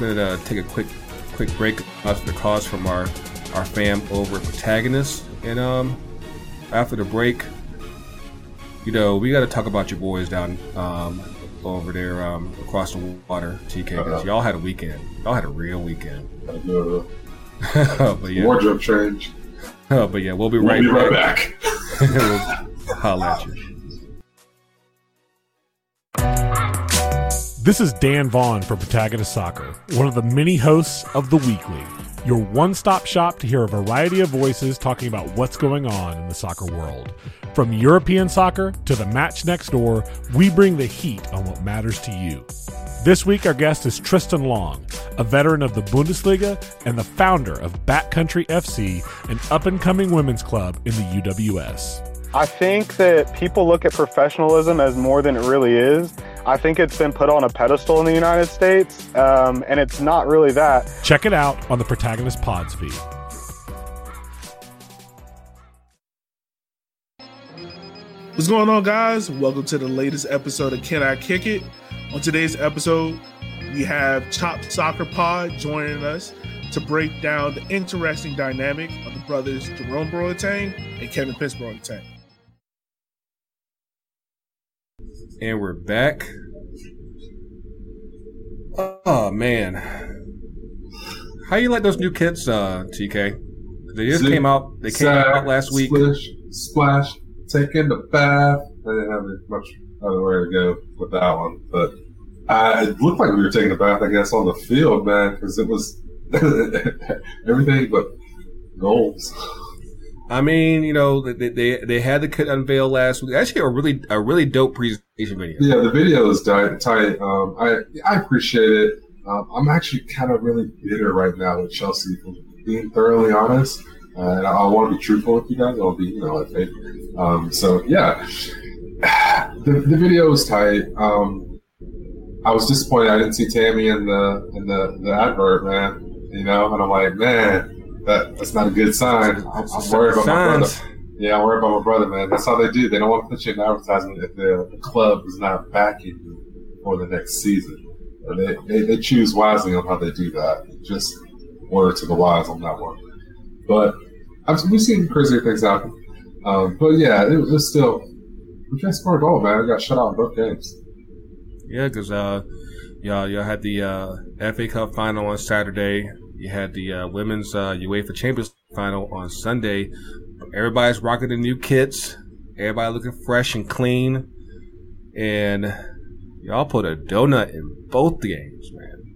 we're gonna take a quick break after the calls from our fam over at Protagonist, and after the break, you know, we got to talk about your boys down over there across the water, TK, because y'all had a weekend. Y'all had a real weekend. I know. But yeah. Wardrobe change. But yeah, we'll be right back. Holla at you. This is Dan Vaughn from Protagonist Soccer, one of the many hosts of The Weekly, your one-stop shop to hear a variety of voices talking about what's going on in the soccer world. From European soccer to the match next door, we bring the heat on what matters to you. This week, our guest is Tristan Long, a veteran of the Bundesliga and the founder of Backcountry FC, an up-and-coming women's club in the UWS. I think that people look at professionalism as more than it really is. I think it's been put on a pedestal in the United States, and it's not really that. Check it out on the Protagonist Pods feed. What's going on, guys? Welcome to the latest episode of Can I Kick It? On today's episode, we have Chopped Soccer Pod joining us to break down the interesting dynamic of the brothers Jerome Boateng and Kevin Prince Boateng. And we're back. Oh, man. How you like those new kits, TK? They just came out last week. Splash, taking the bath. I didn't have much other way to go with that one. But it looked like we were taking a bath, I guess, on the field, man, because it was everything but goals. I mean, you know, they had the kit unveil last week. Actually, a really dope presentation video. Yeah, the video is tight. I appreciate it. I'm actually kind of really bitter right now with Chelsea, if I'm being thoroughly honest. And I want to be truthful with you guys. I'll be, you know, I think. So, yeah. The video is tight. I was disappointed I didn't see Tammy in the advert, man. You know, and I'm like, man. That's not a good sign. I'm worried about my brother. Yeah, I'm worried about my brother, man. That's how they do. They don't want to put you in advertisement if the club is not backing you for the next season. They choose wisely on how they do that. Just word to the wise on that one. But we've seen crazier things happen. But yeah, it was still, we can't score a goal, man. We got shut out in both games. Yeah, because y'all had the FA Cup final on Saturday. You had the women's UEFA Champions League final on Sunday. Everybody's rocking the new kits. Everybody looking fresh and clean. And y'all put a donut in both games, man.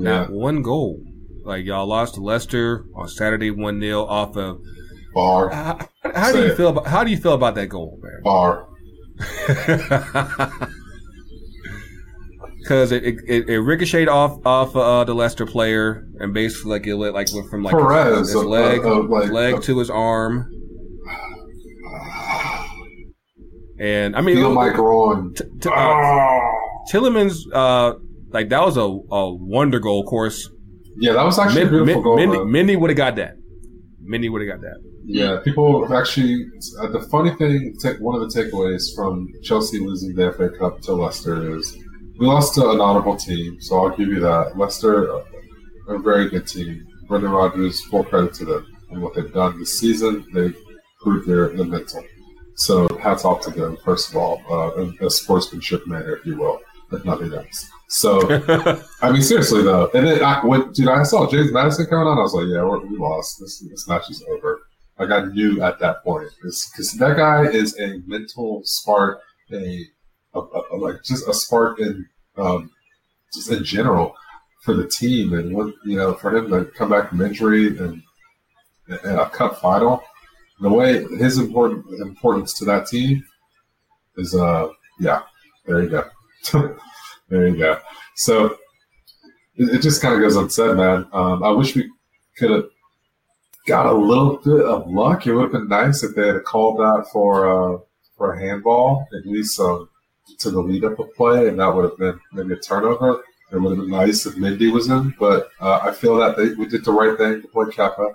Not one goal. Like, y'all lost to Leicester on Saturday 1-0 off of Bar. How do you feel about that goal, man? Bar. Because it ricocheted off the Leicester player and basically like it went from like Perez, his leg to his arm, and I mean Tillemans, like that was a wonder goal. Of course, yeah, that was actually a beautiful goal. Mindy would have got that. Yeah, people actually. The funny thing, one of the takeaways from Chelsea losing the FA Cup to Leicester is, we lost to an honorable team, so I'll give you that. Leicester, a very good team. Brendan Rodgers, full credit to them and what they've done this season. They've proved their mental. So hats off to them, first of all, in a sportsmanship manner, if you will, if nothing else. So, I mean, seriously, though. And then I saw James Madison coming on. I was like, yeah, we lost. This match is over. Like, I knew at that point. Because that guy is a mental spark, a spark in just in general for the team, and what, you know, for him to come back from injury and a cup final, the way his importance to that team is there you go. There you go. So it just kind of goes unsaid, man. I wish we could have got a little bit of luck. It would have been nice if they had called that for a handball, at least to the lead-up of play, and that would have been maybe a turnover. It would have been nice if Mindy was in, but I feel that we did the right thing to play Kepa. I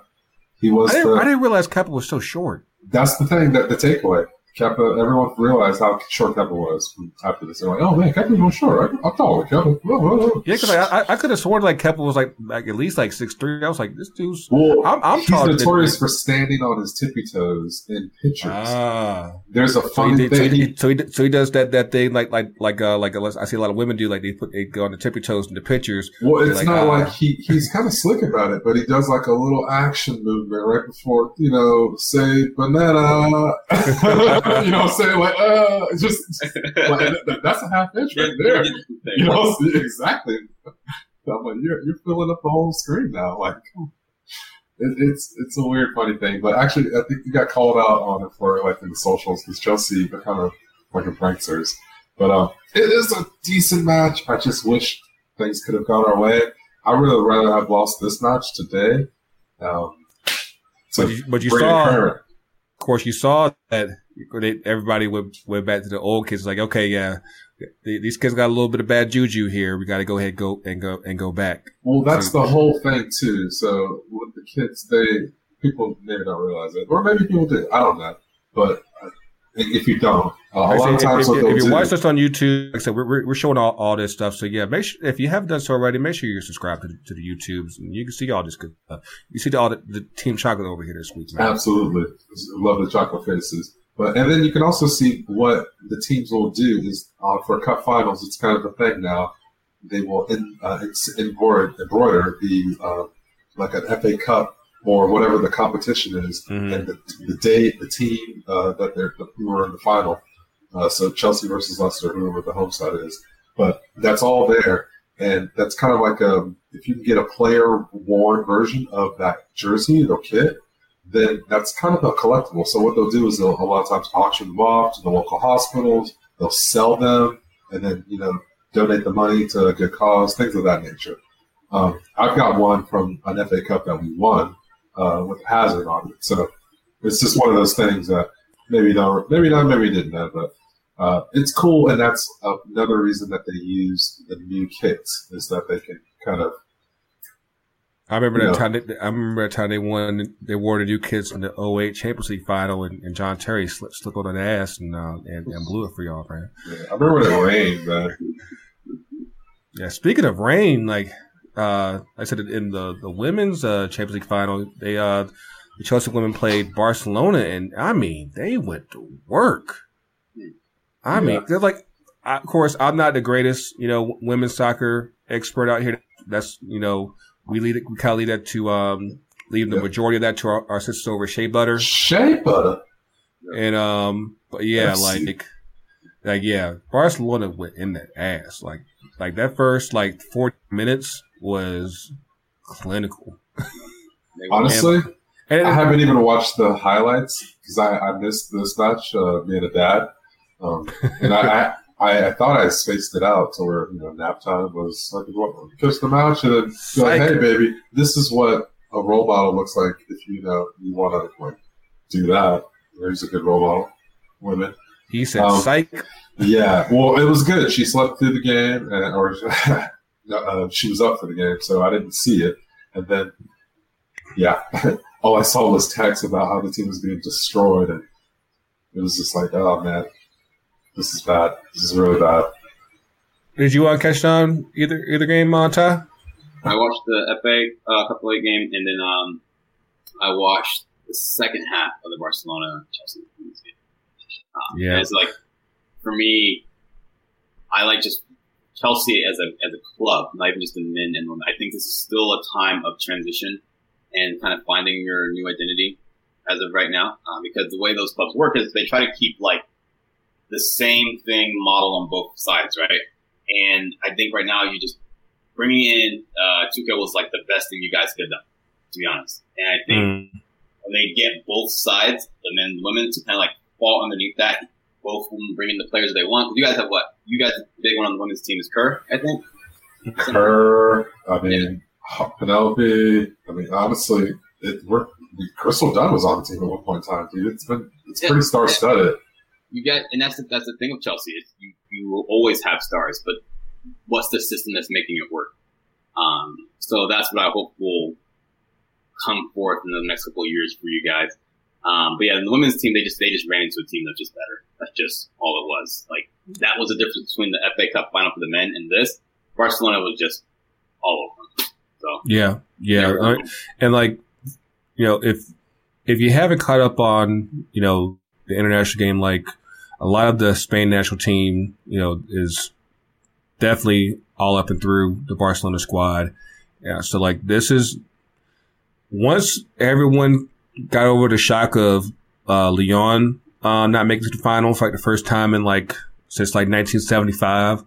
didn't realize Kepa was so short. That's the thing, that the takeaway. Kepa, everyone realized how short Kepa was after this. They're like, oh man, Kepa's real short. I'm taller than Kepa. Whoa, whoa, whoa. Yeah, because I could have sworn like Kepa was like at least like 6'3". I was like, this dude's. Well, I'm he's notorious for standing on his tippy toes in pictures. Ah, there's a funny thing. So he does that thing like I see a lot of women do, like they go on the tippy toes in the pictures. Well, it's not like he's kind of slick about it, but he does like a little action movement right before, you know, say banana. You know what I'm saying? Like, just like, that's a half inch right there. You know, exactly. I'm like, you're filling up the whole screen now. Like, it's a weird, funny thing. But actually, I think you got called out on it for like in the socials because Chelsea are kind of like a pranksters. But it is a decent match. I just wish things could have gone our way. I really rather have lost this match today. But you saw, of course, you saw that. Everybody went back to the old kids. Like, okay, yeah, these kids got a little bit of bad juju here. We got to go ahead, go back. Well, that's the whole thing too. So with the kids, people maybe don't realize it, or maybe people do. I don't know. But if you don't, a lot of times if you watch us on YouTube, like I said, we're showing all this stuff. So yeah, make sure if you haven't done so already, make sure you're subscribed to the YouTubes, and you can see all this good stuff. You see all the team chocolate over here this week, man. Absolutely, love the chocolate faces. And then you can also see what the teams will do is for cup finals. It's kind of a thing now. They will embroider the like an FA Cup or whatever the competition is, mm-hmm. and the date, the team who are in the final. So Chelsea versus Leicester, whoever the home side is. But that's all there, and that's kind of like if you can get a player worn version of that jersey or kit. Then that's kind of a collectible. So what they'll do is they'll a lot of times auction them off to the local hospitals. They'll sell them and then, you know, donate the money to a good cause, things of that nature. I've got one from an FA Cup that we won with Hazard on it. So it's just one of those things that maybe not, maybe didn't have. But it's cool, and that's another reason that they use the new kits is that they can kind of. I remember that time they wore the new kits in the 2008 Champions League final, and John Terry slipped on an ass and blew it for y'all, man. Yeah, I remember when it rained, man. Yeah, speaking of rain, I said in the women's Champions League final, the Chelsea women played Barcelona, and I mean they went to work. I mean they're like, of course I'm not the greatest, you know, women's soccer expert out here. That's, you know. We kind of leave that to the majority of that to our sisters over Shea Butter, and but yeah, FC. Barcelona went in that ass. Like that first 40 minutes was clinical. Honestly, and I haven't even watched the highlights because I missed this match, being a dad, and I thought I spaced it out to where, you know, nap time was like, kiss the match and then be like, hey, baby, this is what a role model looks like if you know you want to like do that. There's a good role model, women. He said, psych. Yeah, well, it was good. She slept through the game, she was up for the game, so I didn't see it. And then, yeah, all I saw was text about how the team was being destroyed, and it was just like, oh, man. This is bad. This is really bad. Did you catch on either game, Ty? I watched the FA Cup League game, and then I watched the second half of the Barcelona-Chelsea game. Yeah. It's like, for me, I like just Chelsea as a club, not even just the men and women. I think this is still a time of transition and kind of finding your new identity as of right now, because the way those clubs work is they try to keep, the same thing model on both sides, right? And I think right now you just bringing in TK was the best thing you guys could have done, to be honest. And I think when they get both sides, the men and the women, to kind of fall underneath that, both of them bring in the players they want. You guys have what? You guys, the big one on the women's team is Kerr, I think. Kerr, Penelope. I mean, honestly, Crystal Dunn was on the team at one point in time, dude. It's pretty star-studded. You get, and that's the thing with Chelsea is you will always have stars, but what's the system that's making it work? So that's what I hope will come forth in the next couple of years for you guys. But yeah, the women's team, they just ran into a team that's just better. That's just all it was. Like, that was the difference between the FA Cup final for the men and this. Barcelona was just all over them. So yeah. Right. And like, you know, if you haven't caught up on, you know, the international game, like a lot of the Spain national team, you know, is definitely all up and through the Barcelona squad. Yeah. So like, this is once everyone got over the shock of Leon not making it to the final for like the first time in like since like 1975.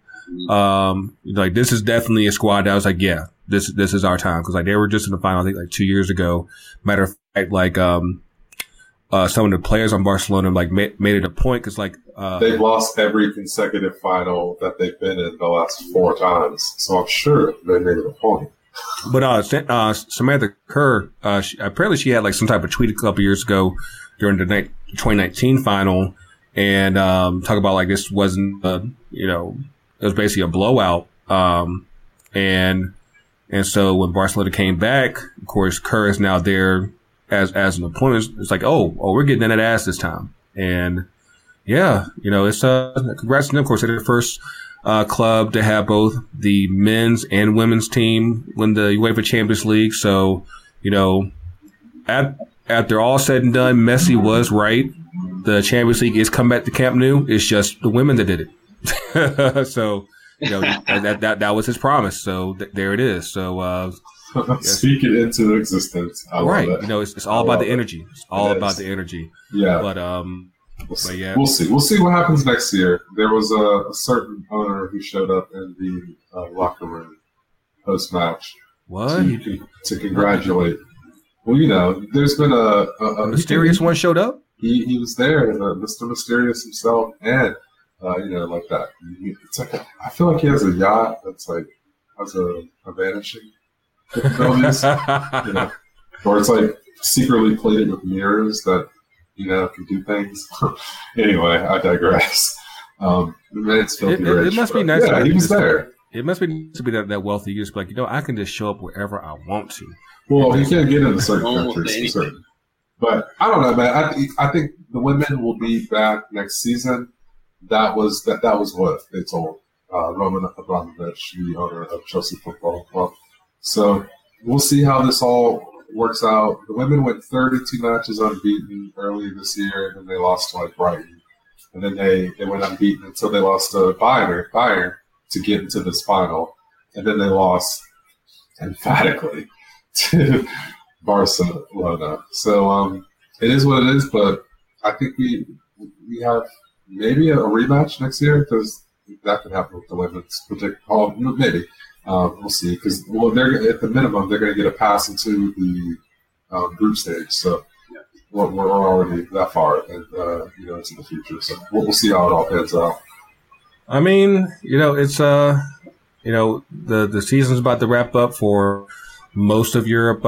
Like, this is definitely a squad that was like, yeah, this is our time, because like they were just in the final, I think, like 2 years ago. Matter of fact, like some of the players on Barcelona like made it a point because like they've lost every consecutive final that they've been in the last four times, so I'm sure they made it a point. But Samantha Kerr, apparently she had like some type of tweet a couple years ago during the 2019 final, and talk about like this wasn't you know, it was basically a blowout, and so when Barcelona came back, of course Kerr is now there as an opponent. It's like oh we're getting in that ass this time, and yeah, you know, it's congrats to them. Of course, they're the first club to have both the men's and women's team win the UEFA Champions League. So, you know, after all said and done, Messi was right. The Champions League is come back to Camp Nou. It's just the women that did it. So, you know, that was his promise. So there it is. So speak it into existence. I love it. You know, it's all about the energy. It's all about the energy. Yeah. But We'll see. We'll see what happens next year. There was a certain owner who showed up in the locker room post-match to congratulate. Well, you know, there's been a mysterious one showed up. He was there, Mr. Mysterious himself, and you know, like that. It's like I feel like he has a yacht that's like has a vanishing capabilities, you know, or it's like secretly plated with mirrors that, you know, can do things. Anyway, I digress. It must be nice. Yeah, he was there. It must be nice to be that wealthy. You just be like, you know, I can just show up wherever I want to. Well, you can't get into certain countries, certain. But I don't know, man. I think the women will be back next season. That was what they told Roman Abramovich, the owner of Chelsea Football Club. So we'll see how this all works out. The women went 32 matches unbeaten early this year, and then they lost to like Brighton, and then they went unbeaten until they lost to Bayern to get into this final, and then they lost emphatically to Barcelona. So it is what it is, but I think we have maybe a rematch next year, because that could happen with the women's maybe. We'll see, because they're at the minimum they're going to get a pass into the group stage, so yeah. We're already that far, and you know, it's in the future. So we'll see how it all pans out. I mean, you know, it's you know, the season's about to wrap up for most of Europe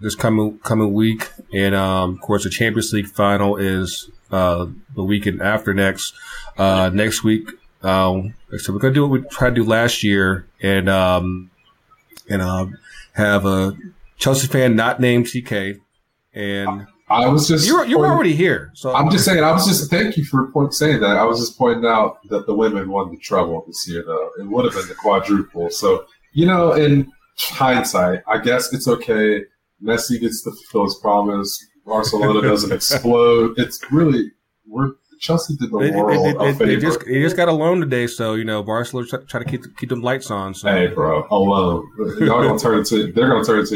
this coming week, and of course the Champions League final is the weekend after next. Next week. So we're gonna do what we tried to do last year, and have a Chelsea fan not named TK. And I was just you're already here, so I'm just saying. Thank you for saying that. I was just pointing out that the women won the treble this year, though it would have been the quadruple. So, you know, in hindsight, I guess it's okay. Messi gets to fulfill his promise. Barcelona doesn't explode. It's really we're. Chelsea did the world a favor. They just got a loan today, so, you know, Barcelona try to keep them lights on. So. Hey, bro, a loan. They're going to turn into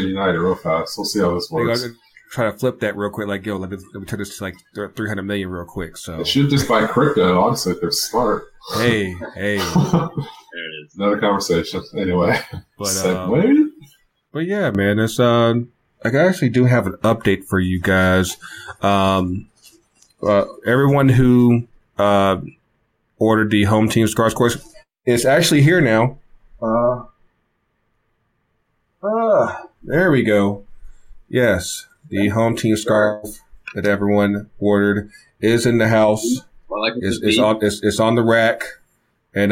United real fast. We'll see how this works. They're going to try to flip that real quick. Like, yo, let me turn this to, like, $300 million real quick. So. They should just buy crypto, honestly, if they're smart. Hey. There it is. Another conversation. Anyway. But yeah, man, it's I actually do have an update for you guys. Everyone who ordered the home team scarves, of course, is actually here now. There we go. Yes, the home team scarf that everyone ordered is in the house. It's on the rack, and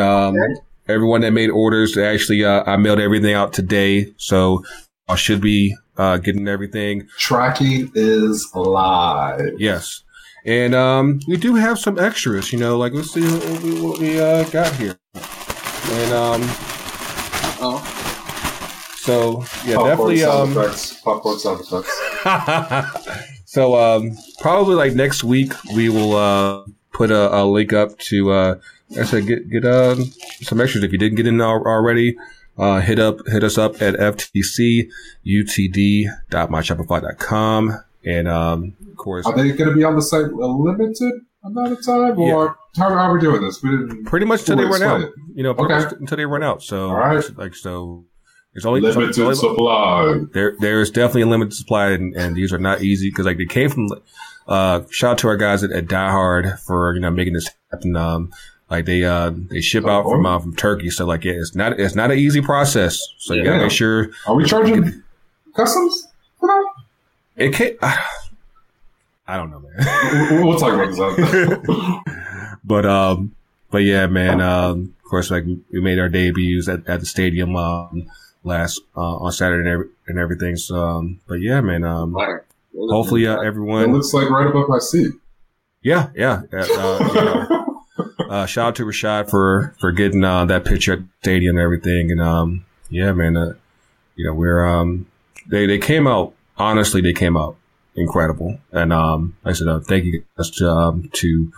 everyone that made orders, actually, I mailed everything out today, so I should be getting everything. Tracking is live. Yes. And we do have some extras, you know, like let's see what we got here. And so yeah, popcorn definitely popcorn sound effects. So probably like next week we will put a link up to I said get some extras. If you didn't get in already, hit us up at ftcutd.myshopify.com. And of course, are they going to be on the site a limited amount of time, or yeah. How are we doing this? We didn't pretty much until they run out. It. You know, pretty much until they run out. So, all right. Like so, there's only limited supply. There is definitely a limited supply, and these are not easy because like they came from. Shout out to our guys at Die Hard for making this happen. Like they ship out from Turkey, so like it's not an easy process. So you gotta make sure. Are we charging customs? It can't. I don't know, man. We'll talk about this. But yeah, man. Of course, like we made our debuts at the stadium last on Saturday and everything. So, but yeah, man. Hopefully, everyone. It looks like right above my seat. Yeah. Shout out to Rashad for getting that picture at the stadium and everything. And yeah, man. We're they came out. Honestly, they came out incredible. And I said, thank you guys to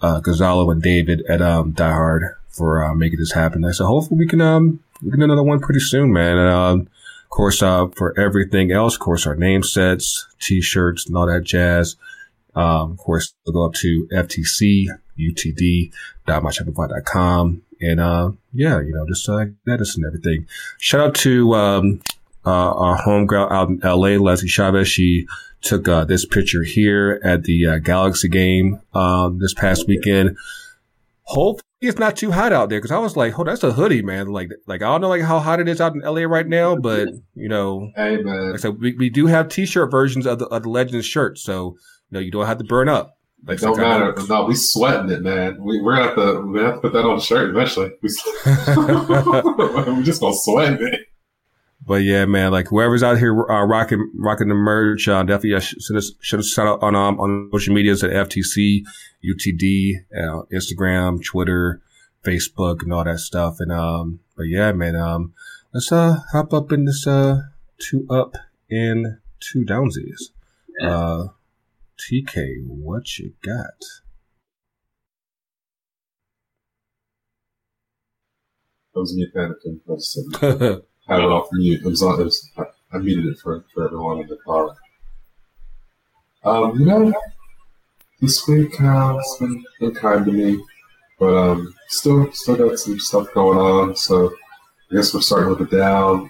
Gonzalo and David at Die Hard for making this happen. I said, hopefully we can do another one pretty soon, man. And of course, for everything else, of course, our name sets, T-shirts, and all that jazz. Of course, we'll go up to ftcutd.myshopify.com. And just that is and everything. Shout out to... our home girl out in LA, Leslie Chavez, she took this picture here at the Galaxy game this past weekend. Hopefully it's not too hot out there because I was like, "Oh, that's a hoodie, man!" Like I don't know like how hot it is out in LA right now, but hey, man. Like, so we do have T-shirt versions of the Legends shirts, so you don't have to burn up. Like, it don't matter. No, we sweating it, man. We're gonna have to put that on the shirt eventually. We're just gonna sweat it. But yeah, man, like whoever's out here rocking the merch, definitely should shout out on social medias at FTC UTD, Instagram, Twitter, Facebook, and all that stuff. And but yeah, man, let's hop up in this 2 up and 2 downsies. TK, what you got? That was me panicking. Had it off mute. It was on. I muted it for everyone in the car. This week has been kind to me, but still got some stuff going on. So I guess we're starting with the down.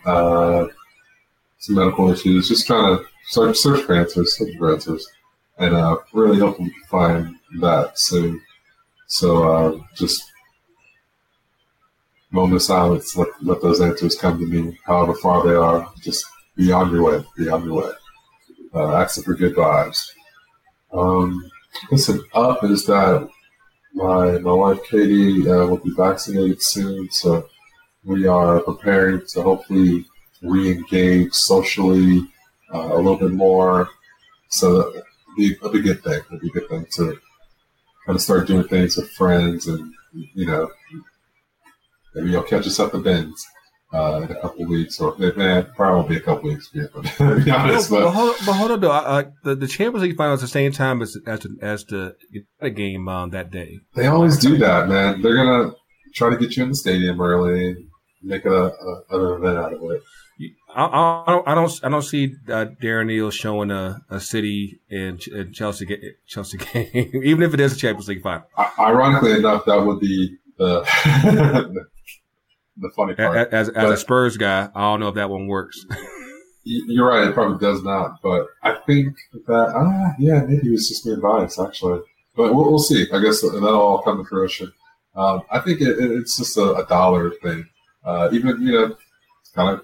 Some medical issues. Just trying to search for answers, and really hoping we can find that soon. So just. Moment of silence, let those answers come to me, however far they are, just be on your way. Asking for good vibes. Listen, up is that my wife Katie will be vaccinated soon, so we are preparing to hopefully re-engage socially a little bit more. So that it'll be a good thing. It'll be a good thing to kind of start doing things with friends and, maybe you'll catch us at the bins in a couple of weeks, or probably a couple of weeks. Yeah, to be honest, but hold on, though. The Champions League finals at the same time as the game that day. They always do that, man. They're gonna try to get you in the stadium early, and make an event out of it. I don't see Darren Neal showing a City and Chelsea game, even if it is a Champions League final. Ironically enough, that would be the. The funny part. As a Spurs guy, I don't know if that one works. You're right; it probably does not. But I think that maybe it's just me biased actually. But we'll see. I guess that'll all come to fruition. I think it's just a dollar thing. Even kind of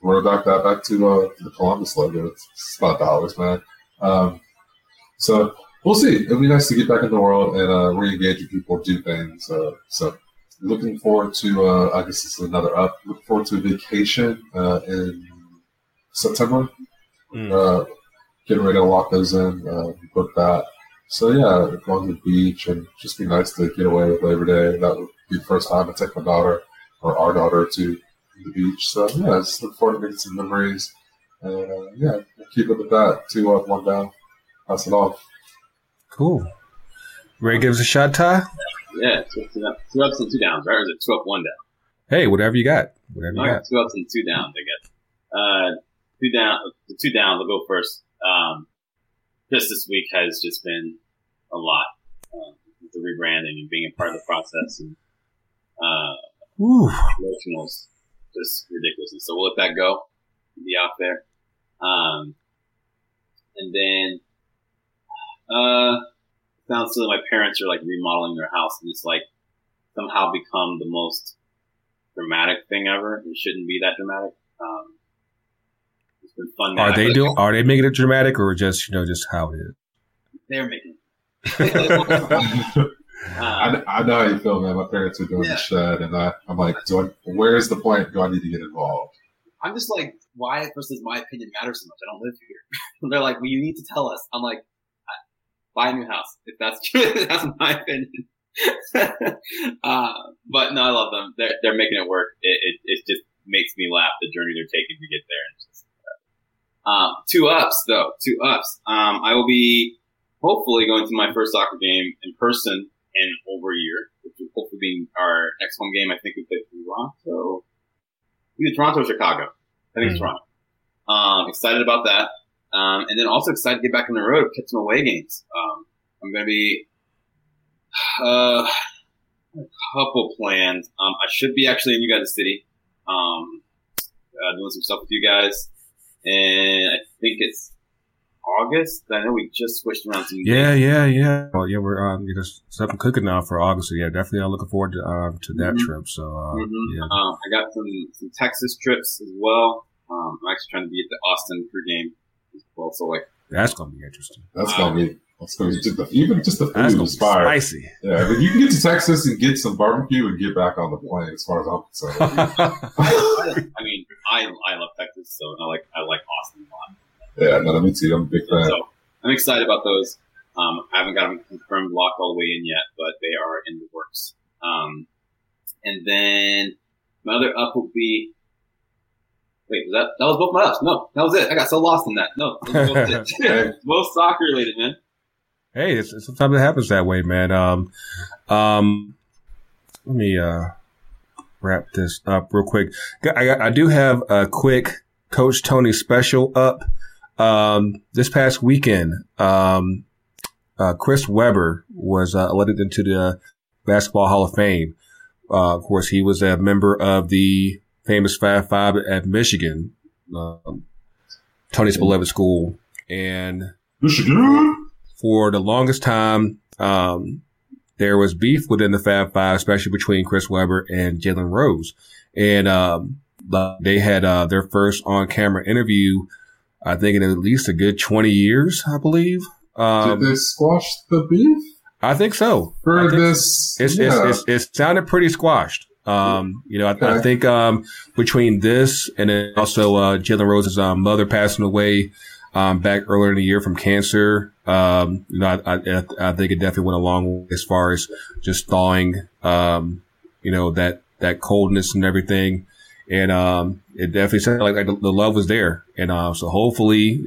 roll that back to the Columbus logo. It's about dollars, man. So we'll see. It'll be nice to get back in the world and re-engage with people, do things. So. Looking forward to, I guess this is another up. Looking forward to a vacation in September. Getting ready to lock those in, book that. So yeah, going to the beach and just be nice to get away with Labor Day. That would be the first time I take my daughter or our daughter to the beach. So yeah, just look forward to making some memories. And yeah, keep it at that. 2-1, one down. Pass it off. Cool. Ray gives a shot, Ty? Yeah, two ups and two downs, right? Or is it 2 up, 1 down? Hey, whatever you got. Whatever you got. 2 ups and 2 downs, I guess. The 2 downs, I'll go first. This week has just been a lot. The rebranding and being a part of the process and emotionals, just ridiculousness. So we'll let that go. Be out there. And then, sounds silly. My parents are like remodeling their house and it's like somehow become the most dramatic thing ever. It shouldn't be that dramatic. It's been fun. Are they making it dramatic or just, just how it is? They're making it. I know how you feel, man. My parents are doing the shed and I'm like, where's the point? Do I need to get involved? I'm just like, why versus my opinion matters so much? I don't live here. They're like, well, you need to tell us. I'm like, buy a new house. If that's true, that's my opinion. But no, I love them. They're making it work. It just makes me laugh the journey they're taking to get there. And just, 2 ups though. 2 ups. I will be hopefully going to my first soccer game in person in over a year, which will hopefully be our next home game. I think we play Toronto. Either Toronto or Chicago. I think it's Toronto. Excited about that. And then also excited to get back on the road, catch some away games. I'm going to be, a couple plans. I should be actually in you guys' city, doing some stuff with you guys. And I think it's August. I know we just switched around some games. Yeah. Well, yeah, we're, something cooking now for August. So yeah, definitely I'm looking forward to that trip. So, yeah. I got some Texas trips as well. I'm actually trying to be at the Austin Crew game as well. So like, that's going to be interesting. Even just the food is spicy. Yeah, but you can get to Texas and get some barbecue and get back on the plane as far as I'm concerned. I mean, I love Texas, so I like Austin a lot. Yeah, no, let me see. I'm a big fan. So I'm excited about those. I haven't got them confirmed, locked all the way in yet, but they are in the works. And then my other up will be. Wait, that was both my ups. No, that was it. I got so lost in that. No, that was both soccer related, man. Hey, sometimes it happens that way, man. Let me wrap this up real quick. I do have a quick Coach Tony special up. This past weekend, Chris Webber was elected into the Basketball Hall of Fame. Of course, he was a member of the famous Fab Five at Michigan, Tony's beloved school. And Michigan, for the longest time, there was beef within the Fab Five, especially between Chris Webber and Jalen Rose. And they had their first on-camera interview, I think, in at least a good 20 years, I believe. Did they squash the beef? I think so. It sounded pretty squashed. I think between this and then also Jalen Rose's mother passing away back earlier in the year from cancer, I think it definitely went a long way as far as just thawing, that coldness and everything. And it definitely sounded like the love was there. And so hopefully,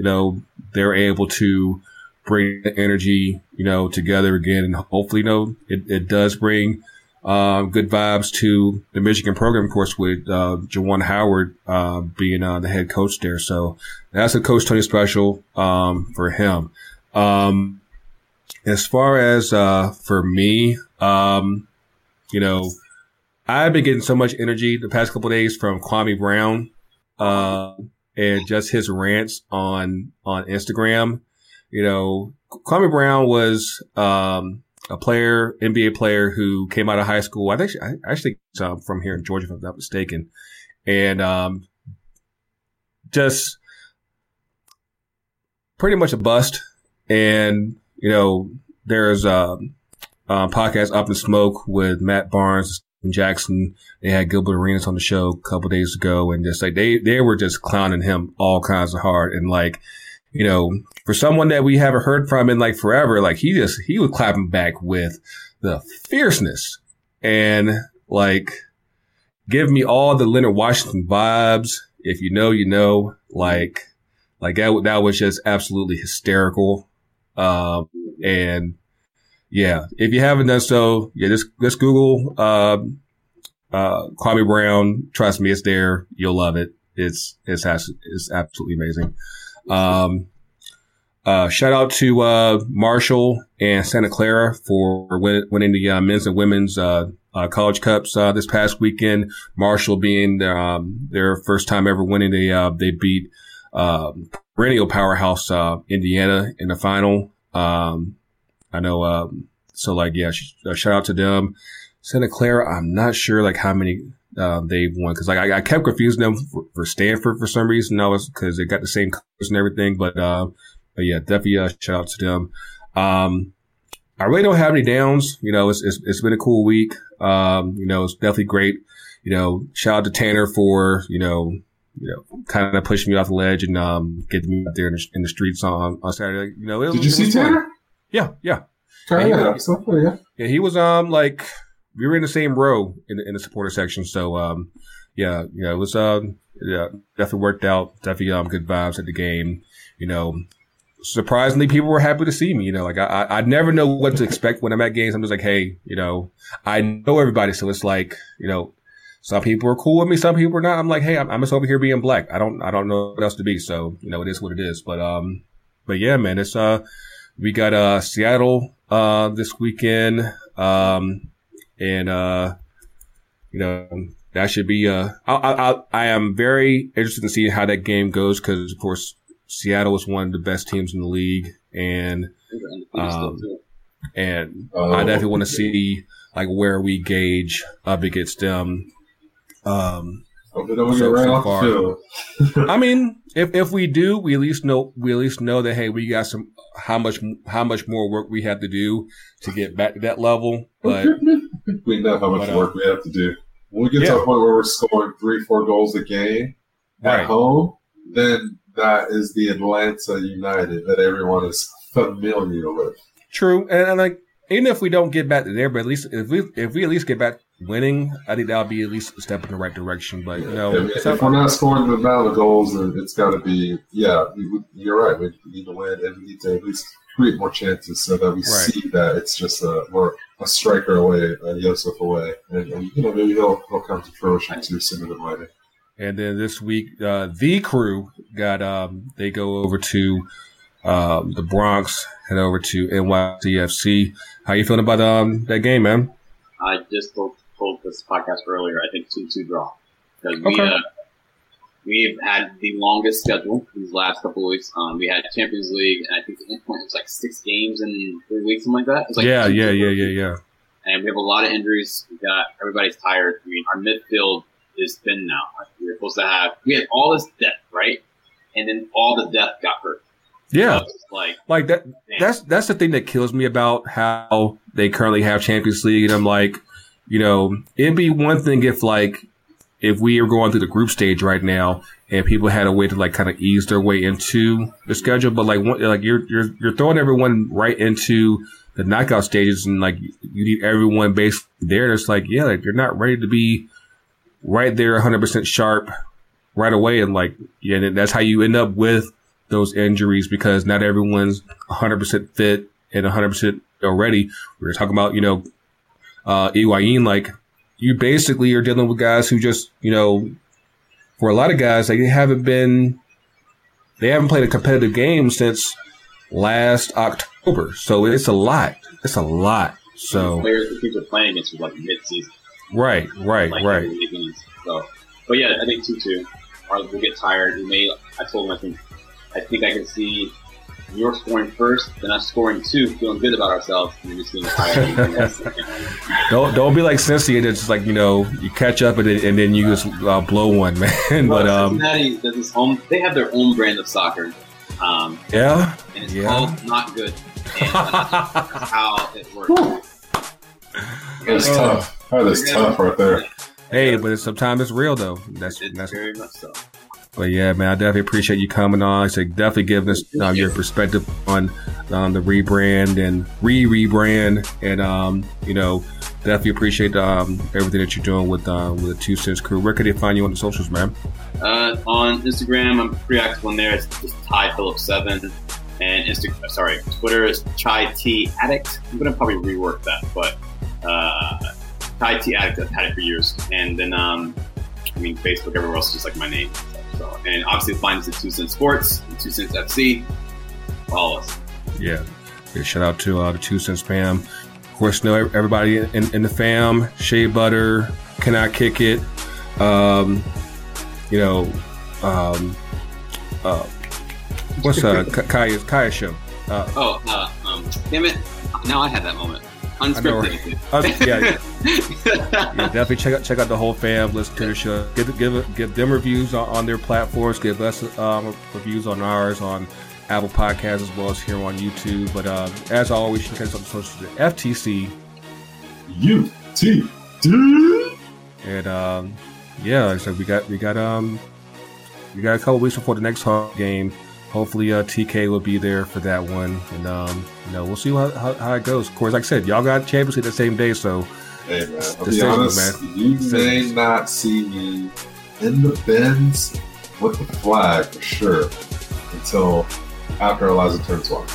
they're able to bring the energy, together again. And hopefully, it does bring good vibes to the Michigan program, of course, with Juwan Howard being the head coach there. So that's a Coach Tony special for him. As far as for me, I've been getting so much energy the past couple of days from Kwame Brown and just his rants on Instagram. Kwame Brown was a player, NBA player who came out of high school. I think actually from here in Georgia, if I'm not mistaken. And just pretty much a bust. And, there's a podcast Up in Smoke with Matt Barnes, and Jackson. They had Gilbert Arenas on the show a couple days ago, and just like they were just clowning him all kinds of hard. And like, you know, for someone that we haven't heard from in like forever, like he was clapping back with the fierceness and like give me all the Leonard Washington vibes. If you know, you know, like that was just absolutely hysterical. And yeah, if you haven't done so, yeah, just Google, Kwame Brown. Trust me, it's there. You'll love it. It's absolutely amazing. Shout out to, Marshall and Santa Clara for winning the men's and women's, college cups, this past weekend. Marshall being, their first time ever winning, they beat, perennial powerhouse, Indiana in the final. I know, so like, yeah, shout out to them. Santa Clara, I'm not sure like how many, they've won. Cause like, I kept confusing them for Stanford for some reason. Cause they got the same coach and everything, but yeah, definitely, shout out to them. I really don't have any downs. You know, it's been a cool week. You know, it's definitely great. You know, shout out to Tanner for, you know, kind of pushing me off the ledge and, getting me out there in the streets on Saturday. You know, did you see Tanner? Yeah. Yeah, he was, like we were in the same row in the supporter section. So, yeah, you know, it was, yeah, definitely worked out. Definitely, good vibes at the game. You know, surprisingly, people were happy to see me. You know, like I never know what to expect when I'm at games. I'm just like, hey, you know, I know everybody. So it's like, you know, some people are cool with me, some people are not. I'm like, hey, I'm just over here being black. I don't know what else to be. So, you know, it is what it is. But yeah, man, it's, we got, Seattle, this weekend. And, you know, that should be, I am very interested in seeing how that game goes. Cause of course, Seattle is one of the best teams in the league. And I definitely want to see like where we gauge up against them. So far. I mean, if we do, we at least know that, hey, we got some how much more work we have to do to get back to that level. But we know how much work we have to do. When we get to a point where we're scoring 3-4 goals a game at home, then that is the Atlanta United that everyone is familiar with. True, and like even if we don't get back to there, but at least if we at least get back winning, I think that'll be at least a step in the right direction. But you know, if we're not scoring the amount of goals, then it's got to be you're right. We need to win, and we need to at least create more chances so that we see that it's just we're a striker away, a Joseph away, and you know maybe he'll come to fruition too sooner than later. And then this week, the crew got they go over to the Bronx, head over to NYCFC. How you feeling about that game, man? I just told this podcast earlier. I think 2-2 draw because we have had the longest schedule these last couple of weeks. We had Champions League, and I think at one point it was like 6 games in 3 weeks, something like that. It's like yeah. And we have a lot of injuries. We got everybody's tired. I mean, our midfield is thin now. Like, we're supposed to have we had all this depth, right? And then all the depth got hurt. Yeah, like that. Man. That's the thing that kills me about how they currently have Champions League, and I'm like, you know, it'd be one thing if we are going through the group stage right now and people had a way to like kind of ease their way into the schedule, but like you're throwing everyone right into the knockout stages, and like you need everyone based there. And it's like, yeah, like you're not ready to be right there, 100% sharp right away, and like yeah, and that's how you end up with those injuries because not everyone's 100% fit and 100% already. We were talking about, you know, Iwain, like you basically are dealing with guys who just, you know, for a lot of guys, like they haven't played a competitive game since last October. So it's a lot. So players that people are playing against was like mid-season. Right. So, but yeah, I think 2-2. We'll get tired. I told him I think I can see New York scoring first, then us scoring 2, feeling good about ourselves. And just being tired. Don't be like Cincy and it's like, you know, you catch up and then you just blow one, man. Well, but Cincinnati does this they have their own brand of soccer. Yeah. And it's called not good. And that's how it works. It's tough. That is tough right there. Hey, but sometimes it's real, though. That's very much so. But, yeah, man, I definitely appreciate you coming on. So definitely giving us your perspective on the rebrand and rebrand. And, you know, definitely appreciate everything that you're doing with the Two Cents Crew. Where could they find you on the socials, man? On Instagram, I'm pretty active on there. It's Ty Phillips 7. And Twitter is Chai Tea Addict. I'm going to probably rework that, but Chai Tea Addict, I've had it for years. And then, I mean, Facebook, everywhere else is just like my name. So, and obviously, find us at 2 Cents Sports, 2 Cents FC. Follow us. Yeah. Big shout out to the 2 Cents fam. Of course, know everybody in the fam. Shea Butter, Can I Kick It? You know, what's Kaya's show? Damn it. Now I had that moment. Unscripted. Yeah, definitely check out the whole fam. Listen to the show. Give them reviews on their platforms. Give us reviews on ours on Apple Podcasts as well as here on YouTube. But as always, you can catch us on the socials at FTC UTD. And yeah, so we got a couple weeks before the next home game. Hopefully, TK will be there for that one, and you know, we'll see how it goes. Of course, like I said, y'all got Champions League the same day, so hey, man, I'll be honest, man. You may not see me in the bins with the flag for sure until after Eliza turns one.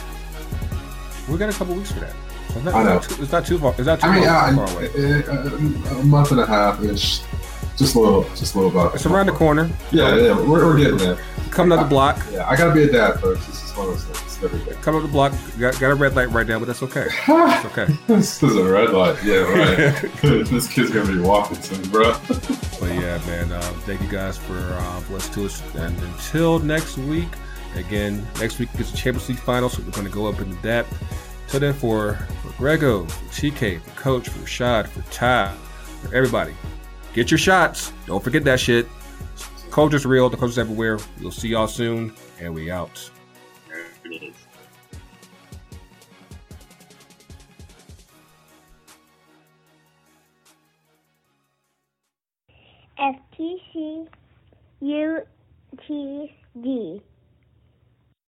We got a couple weeks for that. So I know it's not too far. It's not too far away. A month and a half ish. Just a little. It's around the corner. Yeah, we're getting there. Coming up the block. Yeah, I gotta be a dad, folks. This is one of those things. Everything. Coming up the block. Got a red light right now, but that's okay. It's okay. This is a red light. Yeah, right. This kid's gonna be walking soon, bro. But yeah, man. Thank you guys for listening to us. And until next week. Again, next week is the Champions League final, so we're gonna go up into that. Till then, for Grego, for TK, for Coach, for Rashad, for Ty, for everybody. Get your shots. Don't forget that shit. Coach is real. The coach is everywhere. We'll see y'all soon. And we out. FTC UTD.